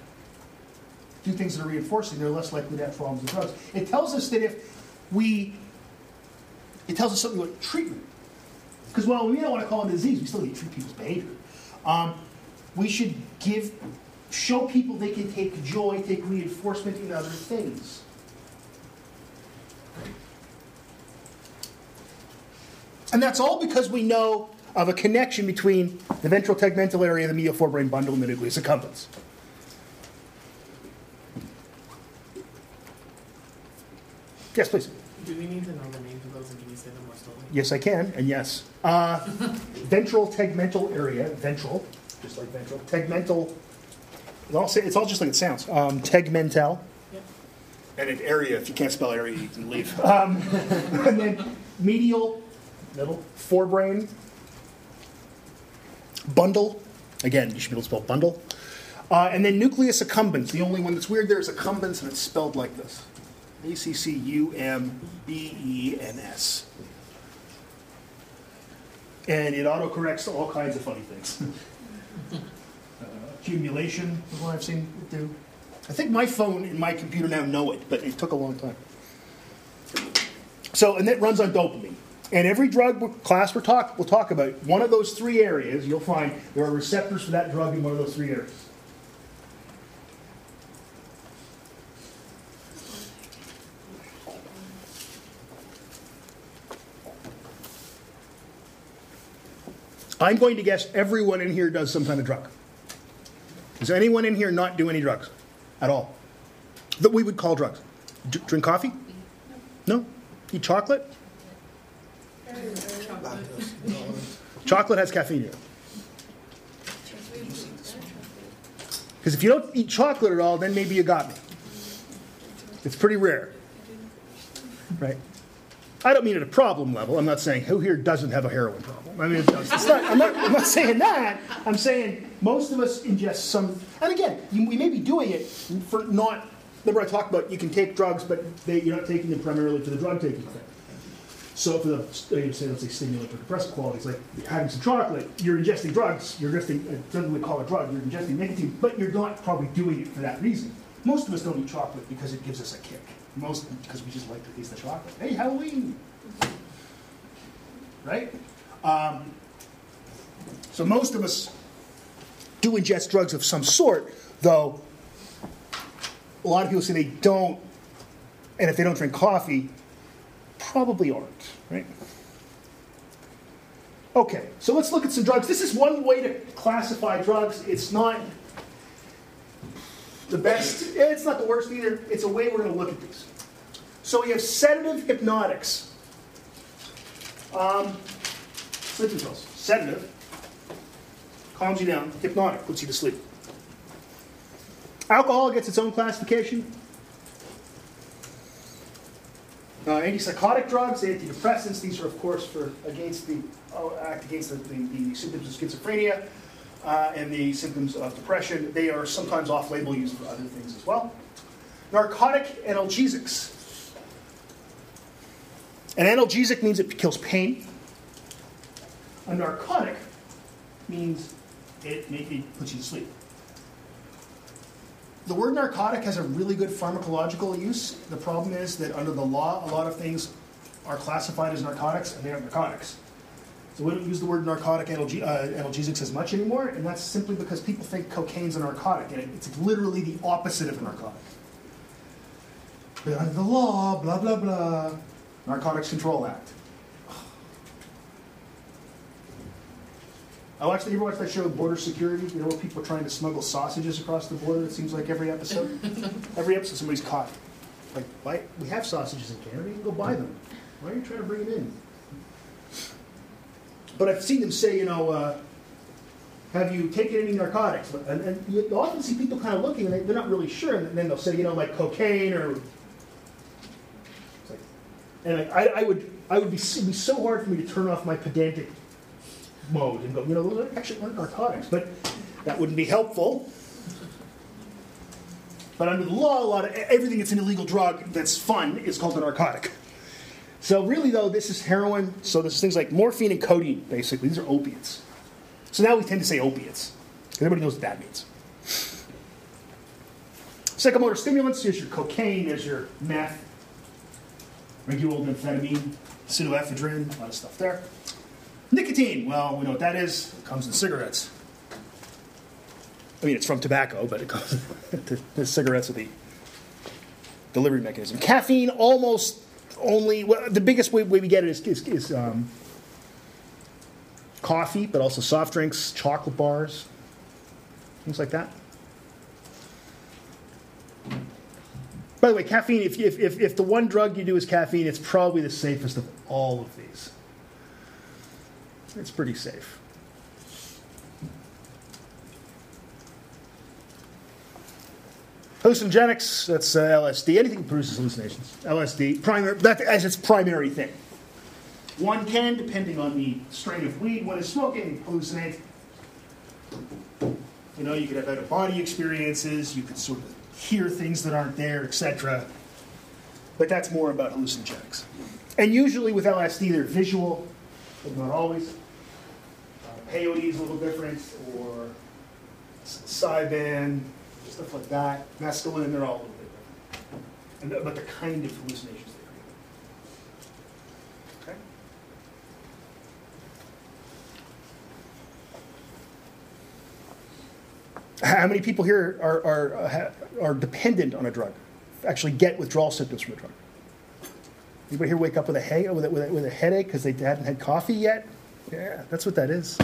do things that are reinforcing, they're less likely to have problems with drugs. It tells us that if we, it tells us something about treatment. Because while we don't want to call it a disease, we still need to treat people's behavior. Um, we should give, show people they can take joy, take reinforcement in other things. And that's all because we know of a connection between the ventral tegmental area, the medial forebrain bundle, and the nucleus accumbens. Yes, please. Do we need to know the names of those, and can you say them more slowly? Yes, I can, and yes. Uh, ventral tegmental area, ventral, just like ventral, tegmental, it's all just like it sounds, um, tegmental. Yep. And an area, if you can't spell area, you can leave. Um, and then medial, middle, forebrain, bundle, again, you should be able to spell bundle. Uh, and then nucleus accumbens, the only one that's weird there is accumbens, and it's spelled like this. A C C U M B E N S. And it autocorrects to all kinds of funny things. uh, accumulation is what I've seen it do. I think my phone and my computer now know it, but it took a long time. So, and that runs on dopamine. And every drug class we're talk, we'll talk about, one of those three areas, you'll find there are receptors for that drug in one of those three areas. I'm going to guess everyone in here does some kind of drug. Does anyone in here not do any drugs at all that we would call drugs? D- drink coffee? No? Eat chocolate? Chocolate has caffeine in it. Because if you don't eat chocolate at all, then maybe you got me. It's pretty rare. Right? I don't mean at a problem level. I'm not saying who here doesn't have a heroin problem. I mean, it does. It's not, I'm, not, I'm not saying that. I'm saying most of us ingest some. And again, you, we may be doing it for not. Remember, I talked about you can take drugs, but they, you're not taking them primarily for the drug taking thing. So for the, say, let's say stimulant or depressant qualities, like having some chocolate, you're ingesting drugs. You're ingesting, it doesn't really call it a drug. You're ingesting nicotine, but you're not probably doing it for that reason. Most of us don't eat chocolate because it gives us a kick. Most because we just like to taste the chocolate. Hey, Halloween! Right? Um, so most of us do ingest drugs of some sort, though a lot of people say they don't, and if they don't drink coffee, probably aren't, right? Okay, so let's look at some drugs. This is one way to classify drugs. It's not the best, it's not the worst either. It's a way we're going to look at these. So we have sedative hypnotics. Um, sleep controls. Sedative calms you down. Hypnotic puts you to sleep. Alcohol gets its own classification. Uh, antipsychotic drugs, antidepressants. These are, of course, for against the oh, act against the, the, the symptoms of schizophrenia. Uh, and the symptoms of depression. They are sometimes off-label used for other things as well. Narcotic analgesics. An analgesic means it kills pain. A narcotic means it, it puts you to sleep. The word narcotic has a really good pharmacological use. The problem is that under the law, a lot of things are classified as narcotics, and they aren't narcotics. So we don't use the word narcotic analge- uh, analgesics as much anymore, and that's simply because people think cocaine's a narcotic, and it, it's literally the opposite of a narcotic. But under the law, blah, blah, blah, Narcotics Control Act. I watched, you ever watch that show, Border Security? You know where people are trying to smuggle sausages across the border? It seems like every episode. Every episode somebody's caught. Like, why? We have sausages in Canada, you can go buy them. Why are you trying to bring them in? But I've seen them say, you know, uh, have you taken any narcotics? And, and you often see people kind of looking, and they, they're not really sure. And then they'll say, you know, like cocaine or... It's like, and I, I would, I would be, it'd be so hard for me to turn off my pedantic mode and go, you know, those actually aren't narcotics. But that wouldn't be helpful. But under the law, a lot of everything that's an illegal drug that's fun is called a narcotic. So really, though, this is heroin. So this is things like morphine and codeine, basically. These are opiates. So now we tend to say opiates, because everybody knows what that means. Psychomotor stimulants. There's your cocaine. There's your meth. Regular old amphetamine. Pseudoephedrine. A lot of stuff there. Nicotine. Well, we know what that is. It comes in cigarettes. I mean, it's from tobacco, but it comes in cigarettes with the delivery mechanism. Caffeine almost... Only well, the biggest way, way we get it is, is, is um, coffee, but also soft drinks, chocolate bars, things like that. By the way, caffeine. If if if, if the one drug you do is caffeine, it's probably the safest of all of these. It's pretty safe. Hallucinogenics, that's uh, L S D. Anything that produces hallucinations. L S D, primary, that as its primary thing. One can, depending on the strain of weed one is smoking, hallucinate. You know, you could have out-of-body experiences. You could sort of hear things that aren't there, et cetera. But that's more about hallucinogenics. And usually with L S D, they're visual, but not always. Uh, peyote is a little different, or psilocybin. Stuff like that, mescaline, they're all a little bit different. And, but the kind of hallucinations they create. How many people here are, are, are dependent on a drug, actually get withdrawal symptoms from a drug? Anybody here wake up with a, he with a, with a, with a headache because they hadn't had coffee yet? Yeah, that's what that is.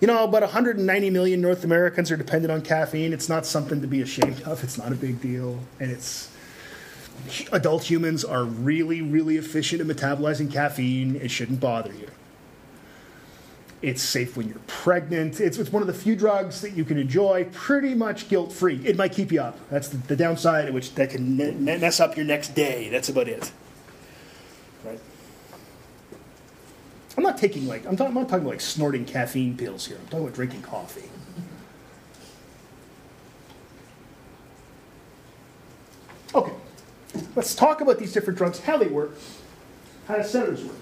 You know, about one hundred ninety million North Americans are dependent on caffeine. It's not something to be ashamed of. It's not a big deal. And it's adult humans are really, really efficient at metabolizing caffeine. It shouldn't bother you. It's safe when you're pregnant. It's, it's one of the few drugs that you can enjoy pretty much guilt-free. It might keep you up. That's the, the downside, which that can ne- mess up your next day. That's about it. Right? I'm not taking like I'm, talk, I'm not talking about like snorting caffeine pills here. I'm talking about drinking coffee. Okay, let's talk about these different drugs, how they work, how the centers work.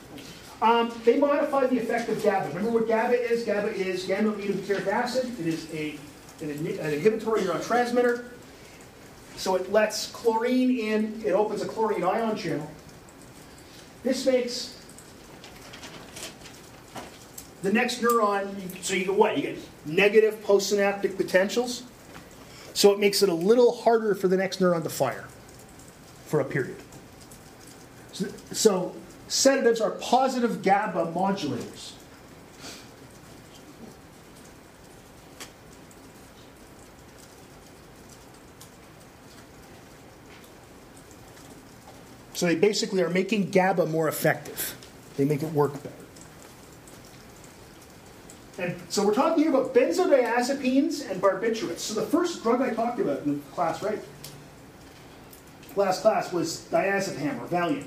Um, they modify the effect of GABA. Remember what GABA is? GABA is gamma-aminobutyric acid. It is a, an, an inhibitory neurotransmitter. So it lets chlorine in. It opens a chlorine ion channel. This makes the next neuron, so you get what? You get negative postsynaptic potentials. So it makes it a little harder for the next neuron to fire for a period. So... so sedatives are positive GABA modulators. So they basically are making GABA more effective. They make it work better. And so we're talking here about benzodiazepines and barbiturates. So the first drug I talked about in the class, right? Last class was diazepam or Valium.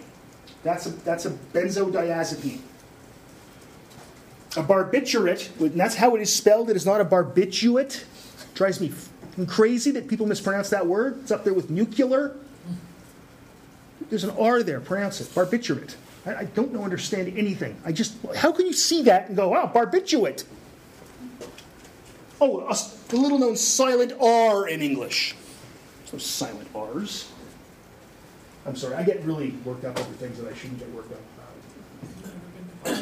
That's a, that's a benzodiazepine. A barbiturate, and that's how it is spelled. It is not a barbiturate. It drives me crazy that people mispronounce that word. It's up there with nuclear. There's an R there. Pronounce it. Barbiturate. I, I don't know, understand anything. I just, how can you see that and go, wow, barbiturate? Oh, a, a little-known silent R in English. So silent R's. I'm sorry, I get really worked up over things that I shouldn't get worked up about.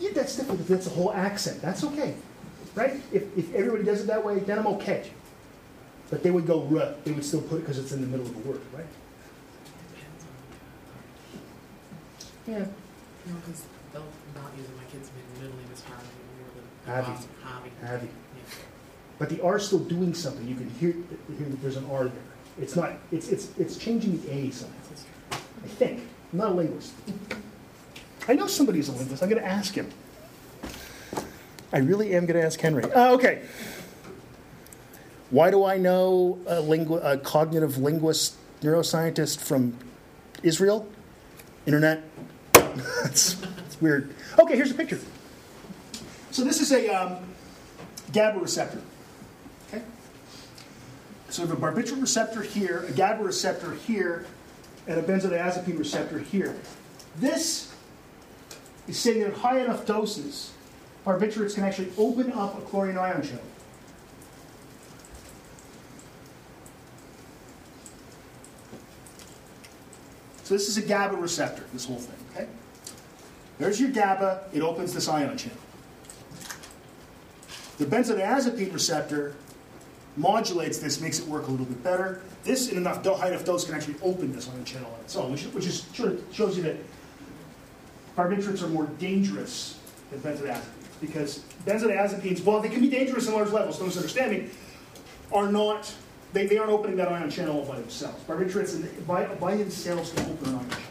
Yeah, that's different. That's a whole accent. That's okay, right? If, if everybody does it that way, then I'm okay. But they would go ruh. They would still put it because it's in the middle of the word, right? Yeah. No, because they'll not use it. My kids have been literally this hobby. Hobby. Hobby. Yeah. But the R's still doing something. You can hear, hear that there's an R there. It's not. It's it's it's changing the A somehow. I think. I'm not a linguist. I know somebody's a linguist. I'm going to ask him. I really am going to ask Henry. Uh, okay. Why do I know a, lingu- a cognitive linguist neuroscientist from Israel? Internet. That's that's weird. Okay, here's a picture. So this is a um, GABA receptor. So we have a barbiturate receptor here, a GABA receptor here, and a benzodiazepine receptor here. This is saying that at high enough doses, barbiturates can actually open up a chlorine ion channel. So this is a GABA receptor, this whole thing, okay? There's your GABA, it opens this ion channel. The benzodiazepine receptor modulates this, makes it work a little bit better. This, in enough do- high enough dose, can actually open this on the channel on its own, which, which is sure, shows you that barbiturates are more dangerous than benzodiazepines, because benzodiazepines, while they can be dangerous in large levels, no misunderstanding, are not. They, they aren't opening that ion channel all by themselves. Barbiturates in, by, by themselves can open an ion channel.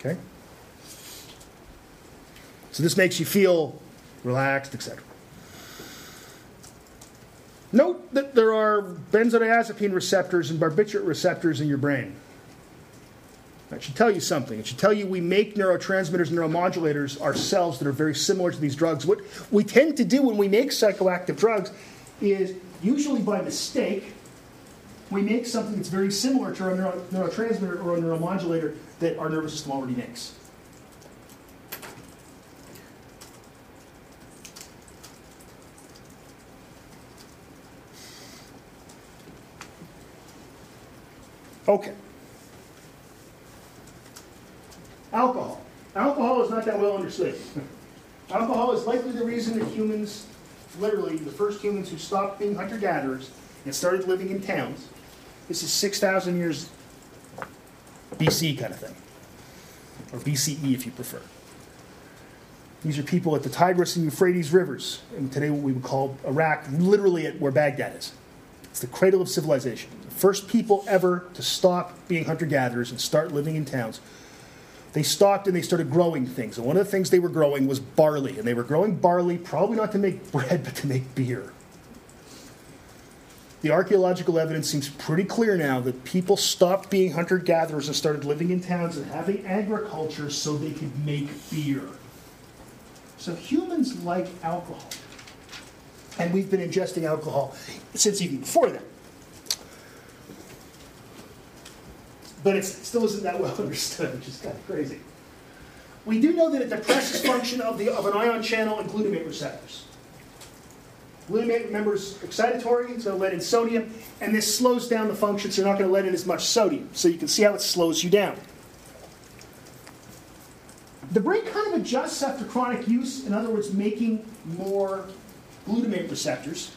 Okay. So this makes you feel relaxed, et cetera. Note that there are benzodiazepine receptors and barbiturate receptors in your brain. That should tell you something. It should tell you we make neurotransmitters and neuromodulators ourselves that are very similar to these drugs. What we tend to do when we make psychoactive drugs is, usually by mistake, we make something that's very similar to a neuro- neurotransmitter or a neuromodulator that our nervous system already makes. Okay. Alcohol. Alcohol is not that well understood. Alcohol is likely the reason that humans, literally the first humans who stopped being hunter-gatherers and started living in towns, this is six thousand years B C kind of thing, or B C E if you prefer. These are people at the Tigris and Euphrates rivers, and today what we would call Iraq, literally at where Baghdad is. It's the cradle of civilization. The first people ever to stop being hunter-gatherers and start living in towns. They stopped and they started growing things. And one of the things they were growing was barley. And they were growing barley probably not to make bread, but to make beer. The archaeological evidence seems pretty clear now that people stopped being hunter-gatherers and started living in towns and having agriculture so they could make beer. So humans like alcohol. And we've been ingesting alcohol since even before then. But it still isn't that well understood, which is kind of crazy. We do know that it depresses function of, the, of an ion channel and glutamate receptors. Glutamate, remember, is excitatory. It's going to let in sodium. And this slows down the function, so you're not going to let in as much sodium. So you can see how it slows you down. The brain kind of adjusts after chronic use. In other words, making more glutamate receptors,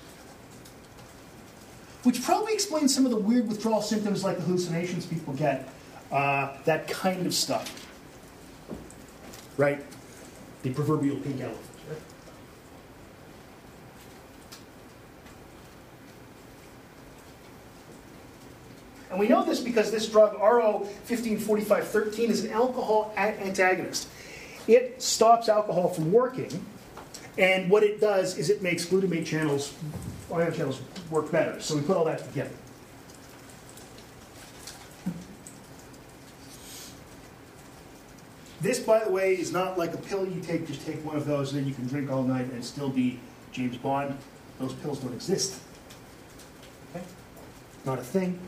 which probably explains some of the weird withdrawal symptoms like hallucinations people get, uh, that kind of stuff, right? The proverbial pink elephant, right? And we know this because this drug, R O fifteen forty-five thirteen, is an alcohol antagonist. It stops alcohol from working, and what it does is it makes glutamate channels, ion channels, work better. So we put all that together. This, by the way, is not like a pill you take, just take one of those, and then you can drink all night and still be James Bond. Those pills don't exist. Okay? Not a thing.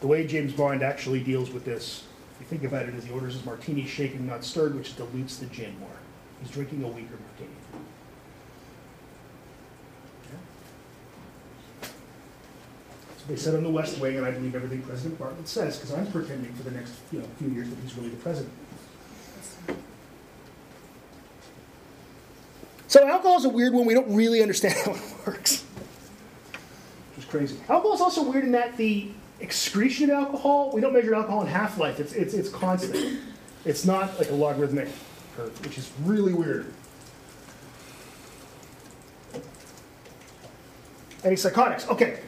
The way James Bond actually deals with this, if you think about it, is he orders his martini shaken, not stirred, which dilutes the gin more. He's drinking a weaker martini. Okay. So they said on The West Wing, and I believe everything President Bartlett says, because I'm pretending for the next you know, few years that he's really the president. So alcohol is a weird one. We don't really understand how it works, which is crazy. Alcohol is also weird in that the excretion of alcohol, we don't measure alcohol in half-life. It's, it's, it's constant. It's not like a logarithmic curve, which is really weird. Antipsychotics. Okay.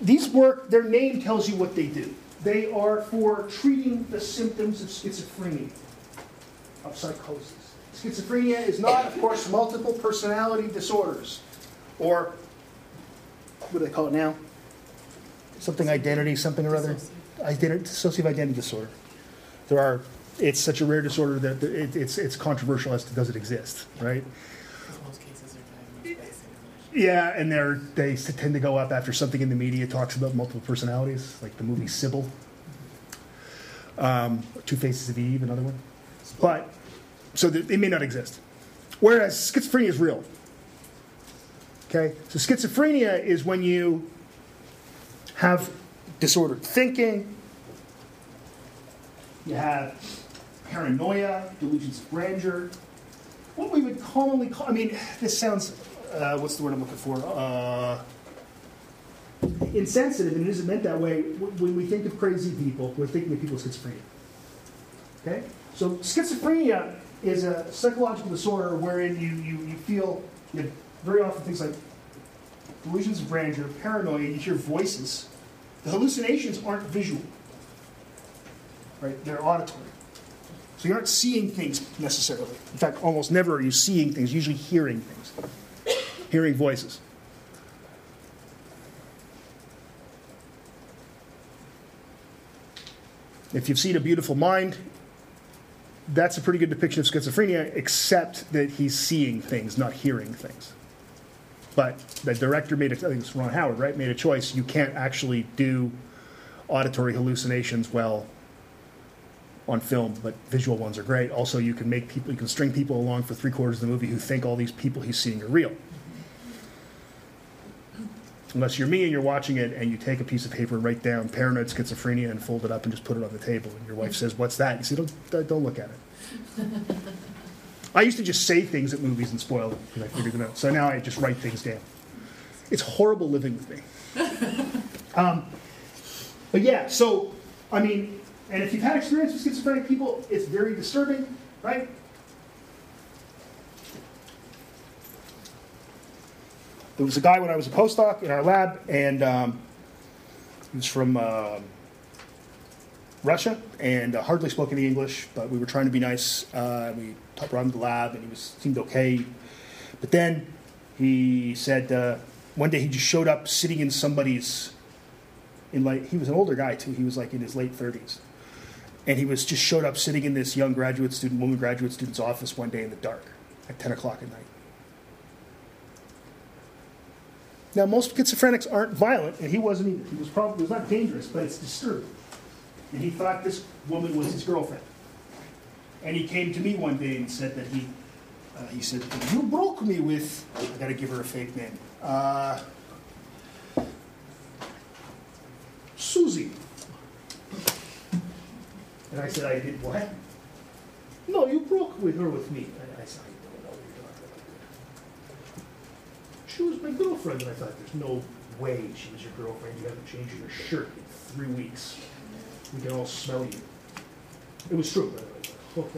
These work, their name tells you what they do. They are for treating the symptoms of schizophrenia, of psychosis. Schizophrenia is not, of course, multiple personality disorders, or what do they call it now? Something identity, something or other. Identi- dissociative identity disorder. There are. It's such a rare disorder that it, it's it's controversial as to does it exist, right? Because most cases are diagnosed by a single issue. Yeah, and they're they tend to go up after something in the media talks about multiple personalities, like the movie Sybil, um, Two Faces of Eve, another one. But so it may not exist. Whereas schizophrenia is real. Okay, so schizophrenia is when you have disordered thinking, you have paranoia, delusions of grandeur, what we would commonly call, I mean, this sounds, uh, what's the word I'm looking for? Uh, insensitive, and it isn't meant that way. When we think of crazy people, we're thinking of people with schizophrenia. Okay, so schizophrenia is a psychological disorder wherein you, you, you feel, you know, very often things like delusions of grandeur, paranoia, you hear voices. The hallucinations aren't visual, right? They're auditory. So you aren't seeing things necessarily. In fact, almost never are you seeing things, usually hearing things, hearing voices. If you've seen A Beautiful Mind, that's a pretty good depiction of schizophrenia, except that he's seeing things, not hearing things. But the director made a, I think it's Ron Howard, right? Made a choice. You can't actually do auditory hallucinations well on film, but visual ones are great. Also, you can make people, you can string people along for three quarters of the movie who think all these people he's seeing are real. Unless you're me and you're watching it and you take a piece of paper and write down paranoid schizophrenia and fold it up and just put it on the table. And your wife says, what's that? You say, don't, don't look at it. I used to just say things at movies and spoil them because I figured them out. So now I just write things down. It's horrible living with me. Um, but yeah, so, I mean, and if you've had experience with schizophrenic people, it's very disturbing, right? There was a guy when I was a postdoc in our lab, and um, he was from uh, Russia and uh, hardly spoke any English, but we were trying to be nice. Uh, we brought him to the lab, and he was seemed okay. But then he said uh, one day he just showed up sitting in somebody's, in like he was an older guy too. He was like in his late thirties, and he was just showed up sitting in this young graduate student, woman graduate student's office one day in the dark at ten o'clock at night. Now, most schizophrenics aren't violent, and he wasn't either. He was probably he was not dangerous, but it's disturbing. And he thought this woman was his girlfriend. And he came to me one day and said that he, uh, he said, you broke me with, I gotta give her a fake name, uh, Susie. And I said, I did what? No, you broke with her with me. I, I said, she was my girlfriend, and I thought, there's no way she was your girlfriend. You haven't changed your shirt in three weeks. We can all smell you. It was true, by the way.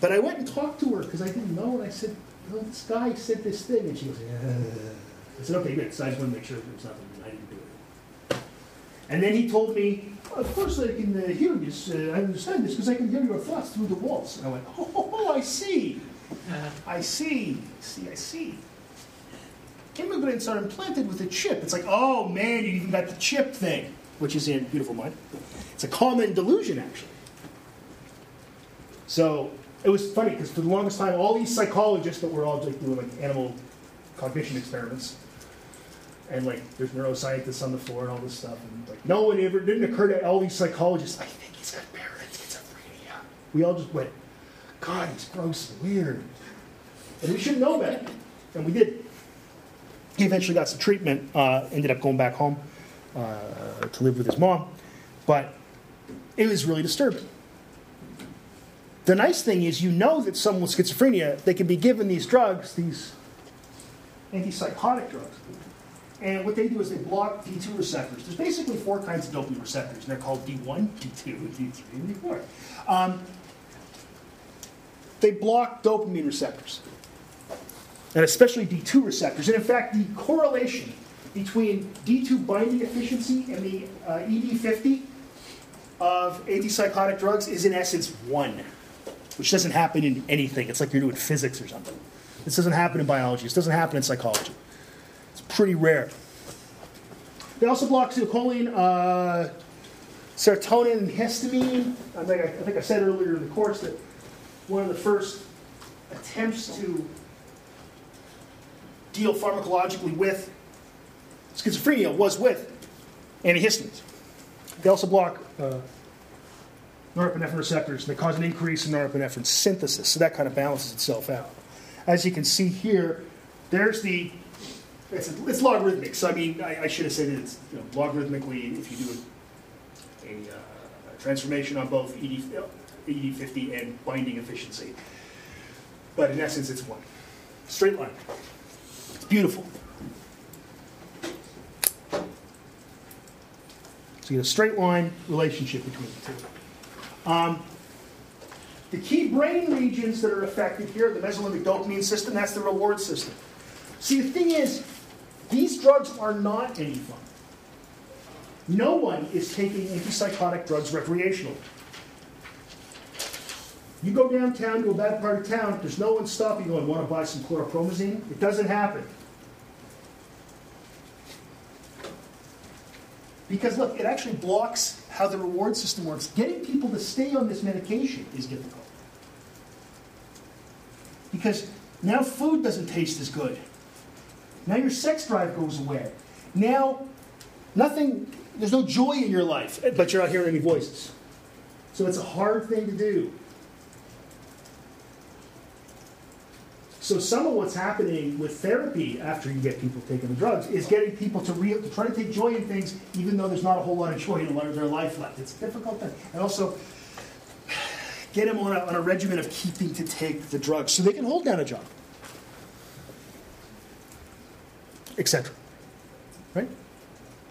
But I went and talked to her because I didn't know, and I said, well, this guy said this thing, and she was like, uh. I said, okay, good. So I just want to make sure there was nothing, and I didn't do it. And then he told me, well, of course I can uh, hear this. Uh, I understand this because I can hear your thoughts through the walls. And I went, oh, oh, oh I see. Uh, I see, see, I see. Immigrants are implanted with a chip. It's like, oh man, you even got the chip thing, which is in Beautiful Mind. It's a common delusion, actually. So it was funny because for the longest time, all these psychologists that were all like doing like animal cognition experiments, and like there's neuroscientists on the floor and all this stuff, and like no one ever didn't occur to all these psychologists. I think he's got paranoid schizophrenia. We all just went, God, it's gross and weird. And we shouldn't know better. And we did. He eventually got some treatment, uh, ended up going back home uh, to live with his mom. But it was really disturbing. The nice thing is you know that someone with schizophrenia, they can be given these drugs, these antipsychotic drugs. And what they do is they block D two receptors. There's basically four kinds of dopamine receptors. And they're called D one, D two, D three, and D four. Um, They block dopamine receptors, and especially D two receptors. And in fact, the correlation between D two binding efficiency and the uh, E D fifty of antipsychotic drugs is in essence one, which doesn't happen in anything. It's like you're doing physics or something. This doesn't happen in biology. This doesn't happen in psychology. It's pretty rare. They also block acetylcholine, uh, serotonin, and histamine. I think I, I think I said earlier in the course that one of the first attempts to deal pharmacologically with schizophrenia was with antihistamines. They also block uh, norepinephrine receptors, and they cause an increase in norepinephrine synthesis, so that kind of balances itself out. As you can see here, there's the, it's, it's logarithmic, so I mean, I, I should have said it's you know, logarithmically, if you do a, a, uh, a transformation on both E D, E D fifty and binding efficiency. But in essence, it's one. Straight line. It's beautiful. So you get a straight line relationship between the two. Um, the key brain regions that are affected here, the mesolimbic dopamine system, that's the reward system. See, the thing is, these drugs are not any fun. No one is taking antipsychotic drugs recreationally. You go downtown to a bad part of town, there's no one stopping you going, want to buy some chlorpromazine? It doesn't happen. Because look, it actually blocks how the reward system works. Getting people to stay on this medication is difficult. Because now food doesn't taste as good. Now your sex drive goes away. Now nothing, There's no joy in your life, but you're not hearing any voices. So it's a hard thing to do. So some of what's happening with therapy after you get people taking the drugs is getting people to, re to try to take joy in things, even though there's not a whole lot of joy in their life left. It's a difficult thing. And also, get them on a, on a regimen of keeping to take the drugs so they can hold down a job, et cetera. Right?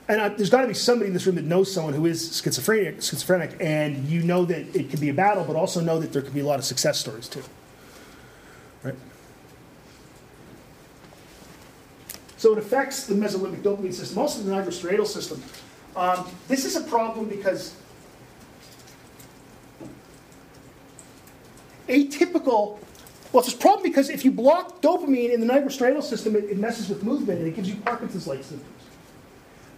And I, there's got to be somebody in this room that knows someone who is schizophrenic, schizophrenic, and you know that it can be a battle, but also know that there can be a lot of success stories too. Right? So it affects the mesolimbic dopamine system, also the nigrostriatal system. Um, this is a problem because atypical, well, it's a problem because if you block dopamine in the nigrostriatal system, it, it messes with movement and it gives you Parkinson's-like symptoms.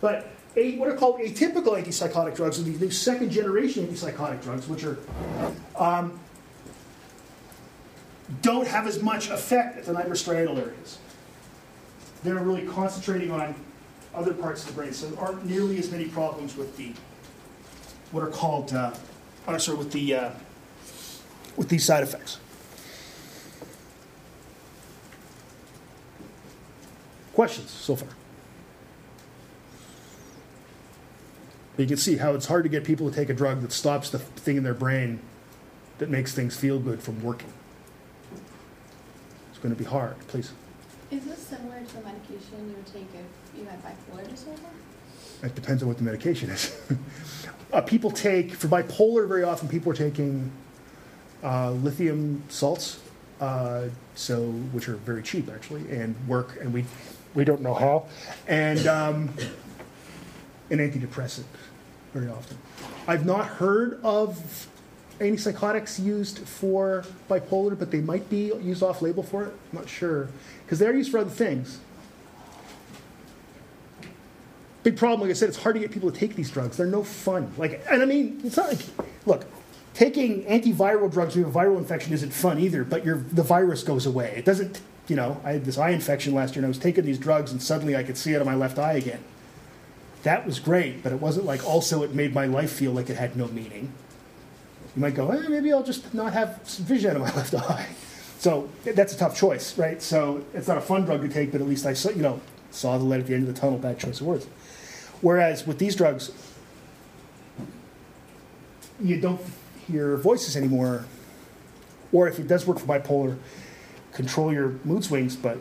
But a, what are called atypical antipsychotic drugs are these new second-generation antipsychotic drugs, which are um, don't have as much effect at the nigrostriatal areas. They're really concentrating on other parts of the brain, so there aren't nearly as many problems with the what are called, uh, I'm sorry, with the uh, with these side effects. Questions so far? You can see how it's hard to get people to take a drug that stops the thing in their brain that makes things feel good from working. It's going to be hard. Please. Is this similar to the medication you would take if you had bipolar disorder? It depends on what the medication is. uh, people take, for bipolar very often, people are taking uh, lithium salts, uh, so which are very cheap, actually, and work, and we, we don't know how, and um, an antidepressant. Very often. I've not heard of antipsychotics used for bipolar, but they might be used off-label for it. I'm not sure. Because they're used for other things. Big problem, like I said, it's hard to get people to take these drugs. They're no fun. Like, and I mean, it's not like, look, taking antiviral drugs when you have a viral infection isn't fun either, but your, the virus goes away. It doesn't, you know, I had this eye infection last year, and I was taking these drugs, and suddenly I could see out of my left eye again. That was great, but it wasn't like also it made my life feel like it had no meaning. You might go, eh, maybe I'll just not have vision out of my left eye. So that's a tough choice, right? So it's not a fun drug to take, but at least I saw, you know, saw the light at the end of the tunnel, bad choice of words. Whereas with these drugs, you don't hear voices anymore. Or if it does work for bipolar, control your mood swings, but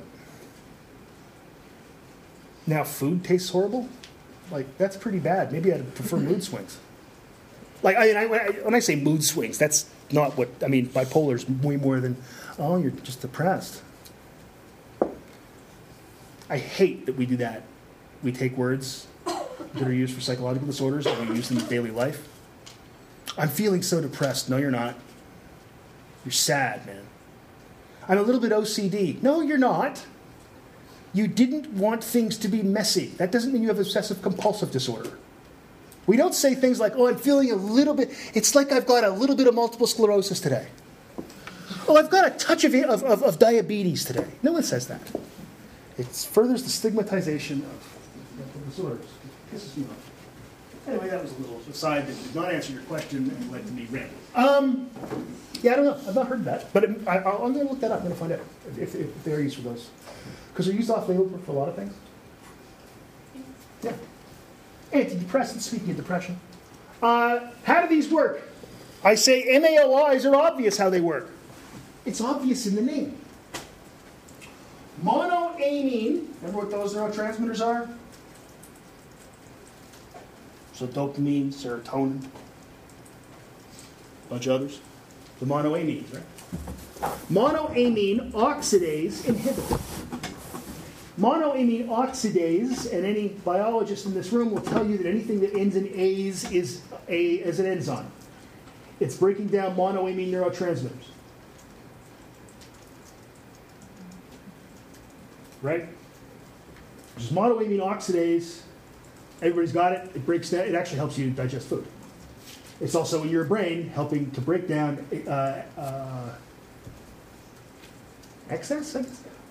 now food tastes horrible. Like, that's pretty bad. Maybe I'd prefer mood swings. Like, I, I, when I say mood swings, that's not what, I mean, bipolar is way more than, oh, you're just depressed. I hate that we do that. We take words that are used for psychological disorders and we use them in daily life. I'm feeling so depressed. No, you're not. You're sad, man. I'm a little bit O C D. No, you're not. You didn't want things to be messy. That doesn't mean you have obsessive compulsive disorder. We don't say things like, oh, I'm feeling a little bit, it's like I've got a little bit of multiple sclerosis today. Oh, I've got a touch of, of, of, of diabetes today. No one says that. It furthers the stigmatization of mental disorders. It pisses me off. Anyway, that was a little aside that did not answer your question and led to me rambling. Um, yeah, I don't know. I've not heard that. But it, I, I'm going to look that up. I'm going to find out if, if they're used for those. Because they're used off-label for a lot of things. Yeah. Antidepressants, speaking of depression. Uh, how do these work? I say M A O Is are obvious how they work. It's obvious in the name. Monoamine, remember what those neurotransmitters are? So dopamine, serotonin, a bunch of others. The monoamines, right? Monoamine oxidase inhibitor. Monoamine oxidase, and any biologist in this room will tell you that anything that ends in ase is a as an enzyme. It's breaking down monoamine neurotransmitters. Right? Just monoamine oxidase. Everybody's got it. It breaks down. It actually helps you digest food. It's also in your brain helping to break down uh, uh, excess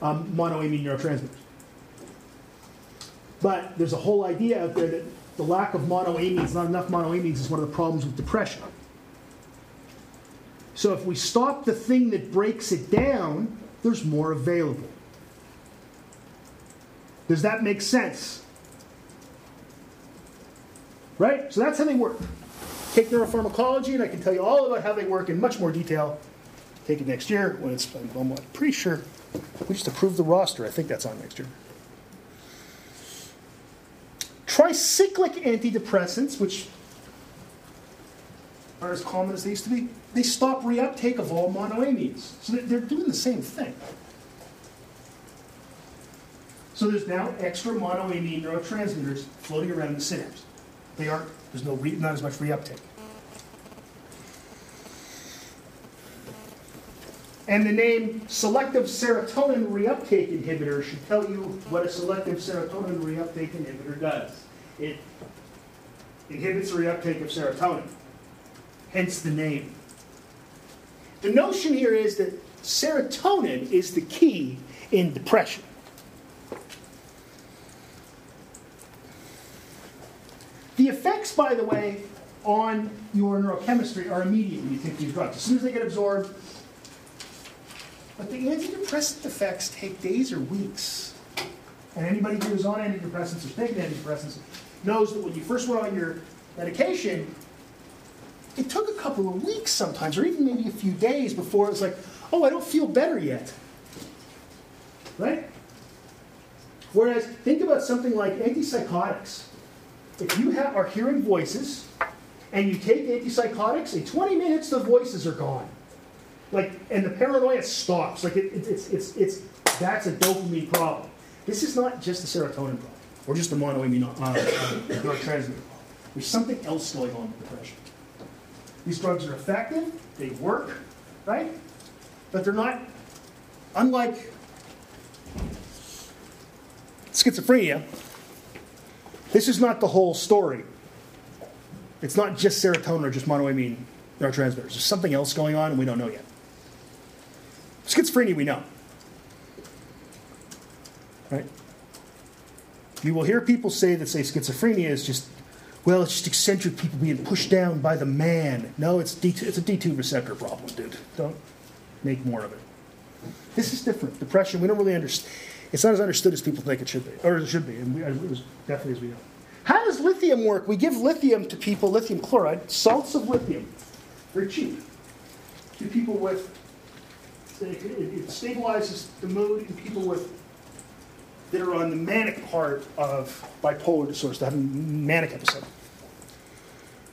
um, monoamine neurotransmitters. But there's a whole idea out there that the lack of monoamines, not enough monoamines, is one of the problems with depression. So if we stop the thing that breaks it down, there's more available. Does that make sense? Right? So that's how they work. Take neuropharmacology, and I can tell you all about how they work in much more detail. Take it next year when it's, I'm pretty sure we just approved the roster. I think that's on next year. Tricyclic antidepressants, which are as common as they used to be, they stop reuptake of all monoamines. So they're doing the same thing. So there's now extra monoamine neurotransmitters floating around in the synapse. They aren't, there's no re, not as much reuptake. And the name selective serotonin reuptake inhibitor should tell you what a selective serotonin reuptake inhibitor does. It inhibits the reuptake of serotonin, hence the name. The notion here is that serotonin is the key in depression. The effects, by the way, on your neurochemistry are immediate when you take these drugs. As soon as they get absorbed. But the antidepressant effects take days or weeks. And anybody who is on antidepressants or taking antidepressants knows that when you first went on your medication, it took a couple of weeks sometimes, or even maybe a few days before it was like, oh, I don't feel better yet. Right? Whereas, think about something like antipsychotics. If you have, are hearing voices, and you take antipsychotics, in twenty minutes the voices are gone. Like, and the paranoia stops. Like, it, it, it's, it's, it's, that's a dopamine problem. This is not just a serotonin problem, or just a monoamine neurotransmitter problem. There's something else going on with depression. These drugs are effective, they work, right? But they're not, unlike schizophrenia, this is not the whole story. It's not just serotonin or just monoamine neurotransmitters. There's something else going on, and we don't know yet. Schizophrenia, we know. Right? You will hear people say that, say, schizophrenia is just, well, it's just eccentric people being pushed down by the man. No, it's, D two, it's a D two receptor problem, dude. Don't make more of it. This is different. Depression, we don't really understand. It's not as understood as people think it should be, or it should be, and we, it was definitely as we know. How does lithium work? We give lithium to people, lithium chloride, salts of lithium. Very cheap. To people with, it, it stabilizes the mood in people with, that are on the manic part of bipolar disorder, that have a manic episode.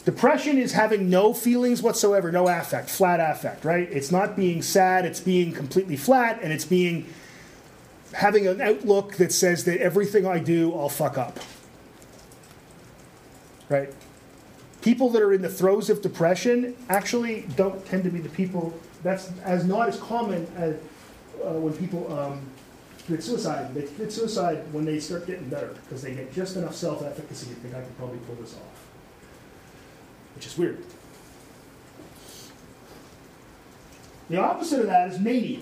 Depression is having no feelings whatsoever, no affect, flat affect, right? It's not being sad, it's being completely flat, and it's being, having an outlook that says that everything I do, I'll fuck up, right? People that are in the throes of depression actually don't tend to be the people, that's as not as common as uh, when people um, commit suicide. They commit suicide when they start getting better, because they get just enough self-efficacy to think I can probably pull this off, which is weird. The opposite of that is mania.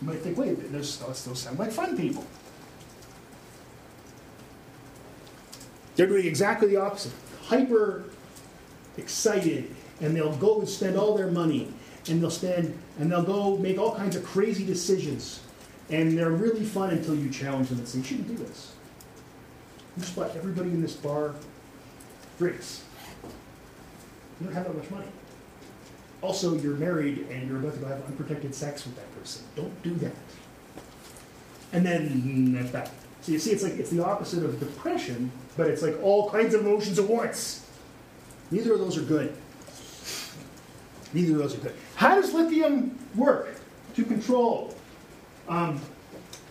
You might think, wait, those, those sound like fun people. They're doing exactly the opposite. Hyper excited, and they'll go and spend all their money, and they'll spend, and they'll go make all kinds of crazy decisions, and they're really fun until you challenge them and say, you shouldn't do this. You just let everybody in this bar drinks. You don't have that much money. Also, you're married, and you're about to go have unprotected sex with that person. Don't do that. And then that's bad. So you see, it's like it's the opposite of depression, but it's like all kinds of emotions at once. Neither of those are good. Neither of those are good. How does lithium work to control um,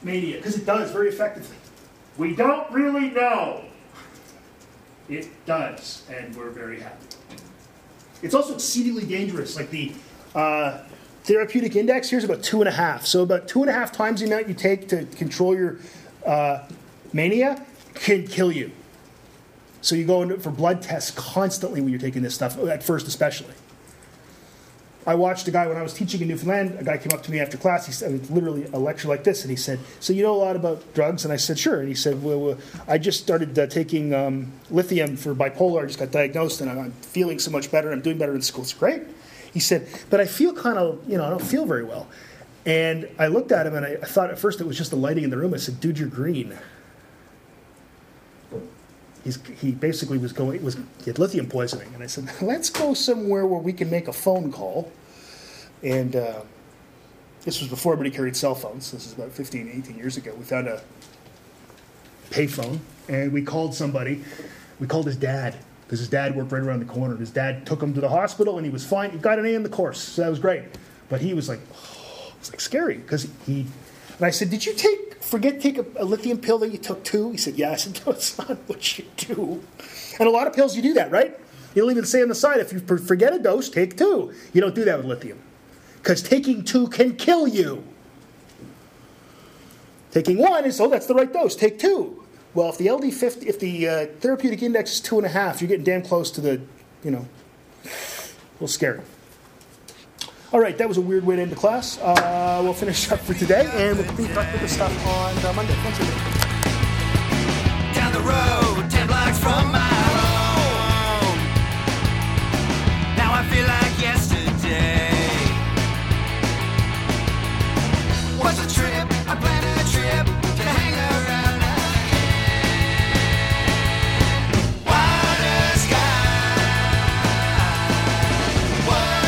mania? Because it does very effectively. We don't really know. It does, and we're very happy. It's also exceedingly dangerous. Like the uh, therapeutic index here is about two and a half. So about two and a half times the amount you take to control your uh, mania can kill you. So you go in for blood tests constantly when you're taking this stuff, at first especially. I watched a guy when I was teaching in Newfoundland. A guy came up to me after class. He said, literally a lecture like this, and he said, "So you know a lot about drugs?" And I said, "Sure." And he said, "Well, well I just started uh, taking um, lithium for bipolar. I just got diagnosed, and I'm feeling so much better. I'm doing better in school. It's great." He said, "But I feel kind of, you know, I don't feel very well." And I looked at him, and I, I thought at first it was just the lighting in the room. I said, "Dude, you're green." He's, he basically was going was he had lithium poisoning, and I said, "Let's go somewhere where we can make a phone call." And uh, this was before everybody carried cell phones. This is about fifteen, eighteen years ago. We found a payphone, and we called somebody. We called his dad because his dad worked right around the corner. His dad took him to the hospital, and he was fine. He got an A in the course, so that was great. But he was like, oh, it was like scary because he. And I said, "Did you take?" Forget take a, a lithium pill that you took too? He said, yeah. I said, no, it's not what you do. And a lot of pills you do that, right? You'll even say on the side, if you forget a dose, take two. You don't do that with lithium. Because taking two can kill you. Taking one is, oh, that's the right dose. Take two. Well, if the L D fifty, if the uh, therapeutic index is two and a half, you're getting damn close to the, you know, a little scary. All right, that was a weird way to end the class. Uh, we'll finish up for today, and we'll be back with the stuff on uh, Monday. Thanks, everybody. Down the road, ten blocks from my home. Now I feel like yesterday. Was a trip, I planned a trip to hang around again. Water sky. Water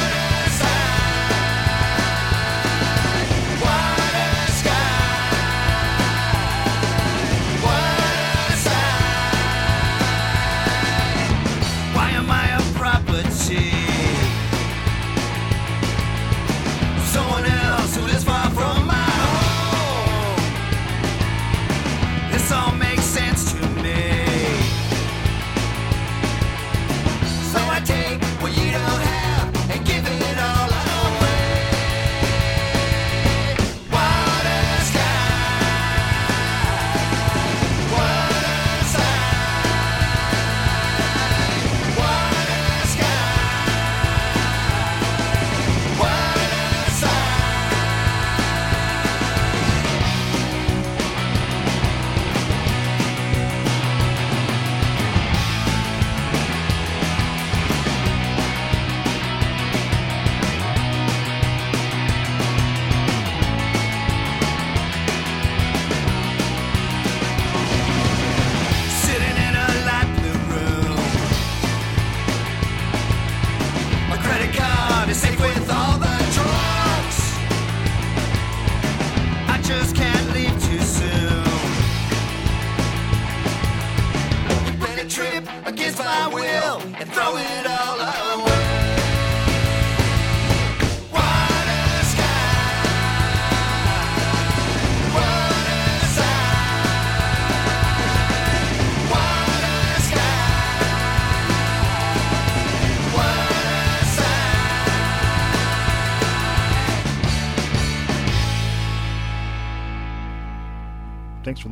for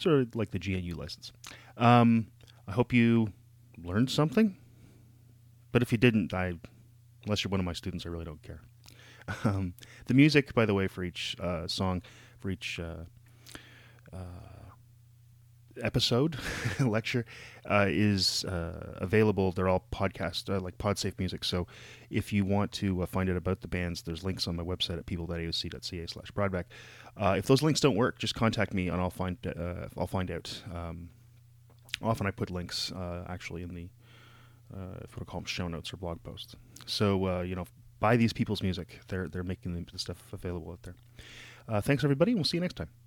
Sort of like the G N U license. Um, I hope you learned something. But if you didn't, I, unless you're one of my students, I really don't care. Um, the music, by the way, for each uh, song, for each uh, uh, episode, lecture, uh, is uh, available. They're all podcast, uh, like PodSafe music. So if you want to uh, find out about the bands, there's links on my website at people.aoc.ca slash Brodbeck. Uh, if those links don't work, just contact me and I'll find uh, I'll find out. Um, often I put links uh, actually in the uh, if we call them show notes or blog posts. So uh, you know, buy these people's music. They're they're making the stuff available out there. Uh, thanks everybody. We'll see you next time.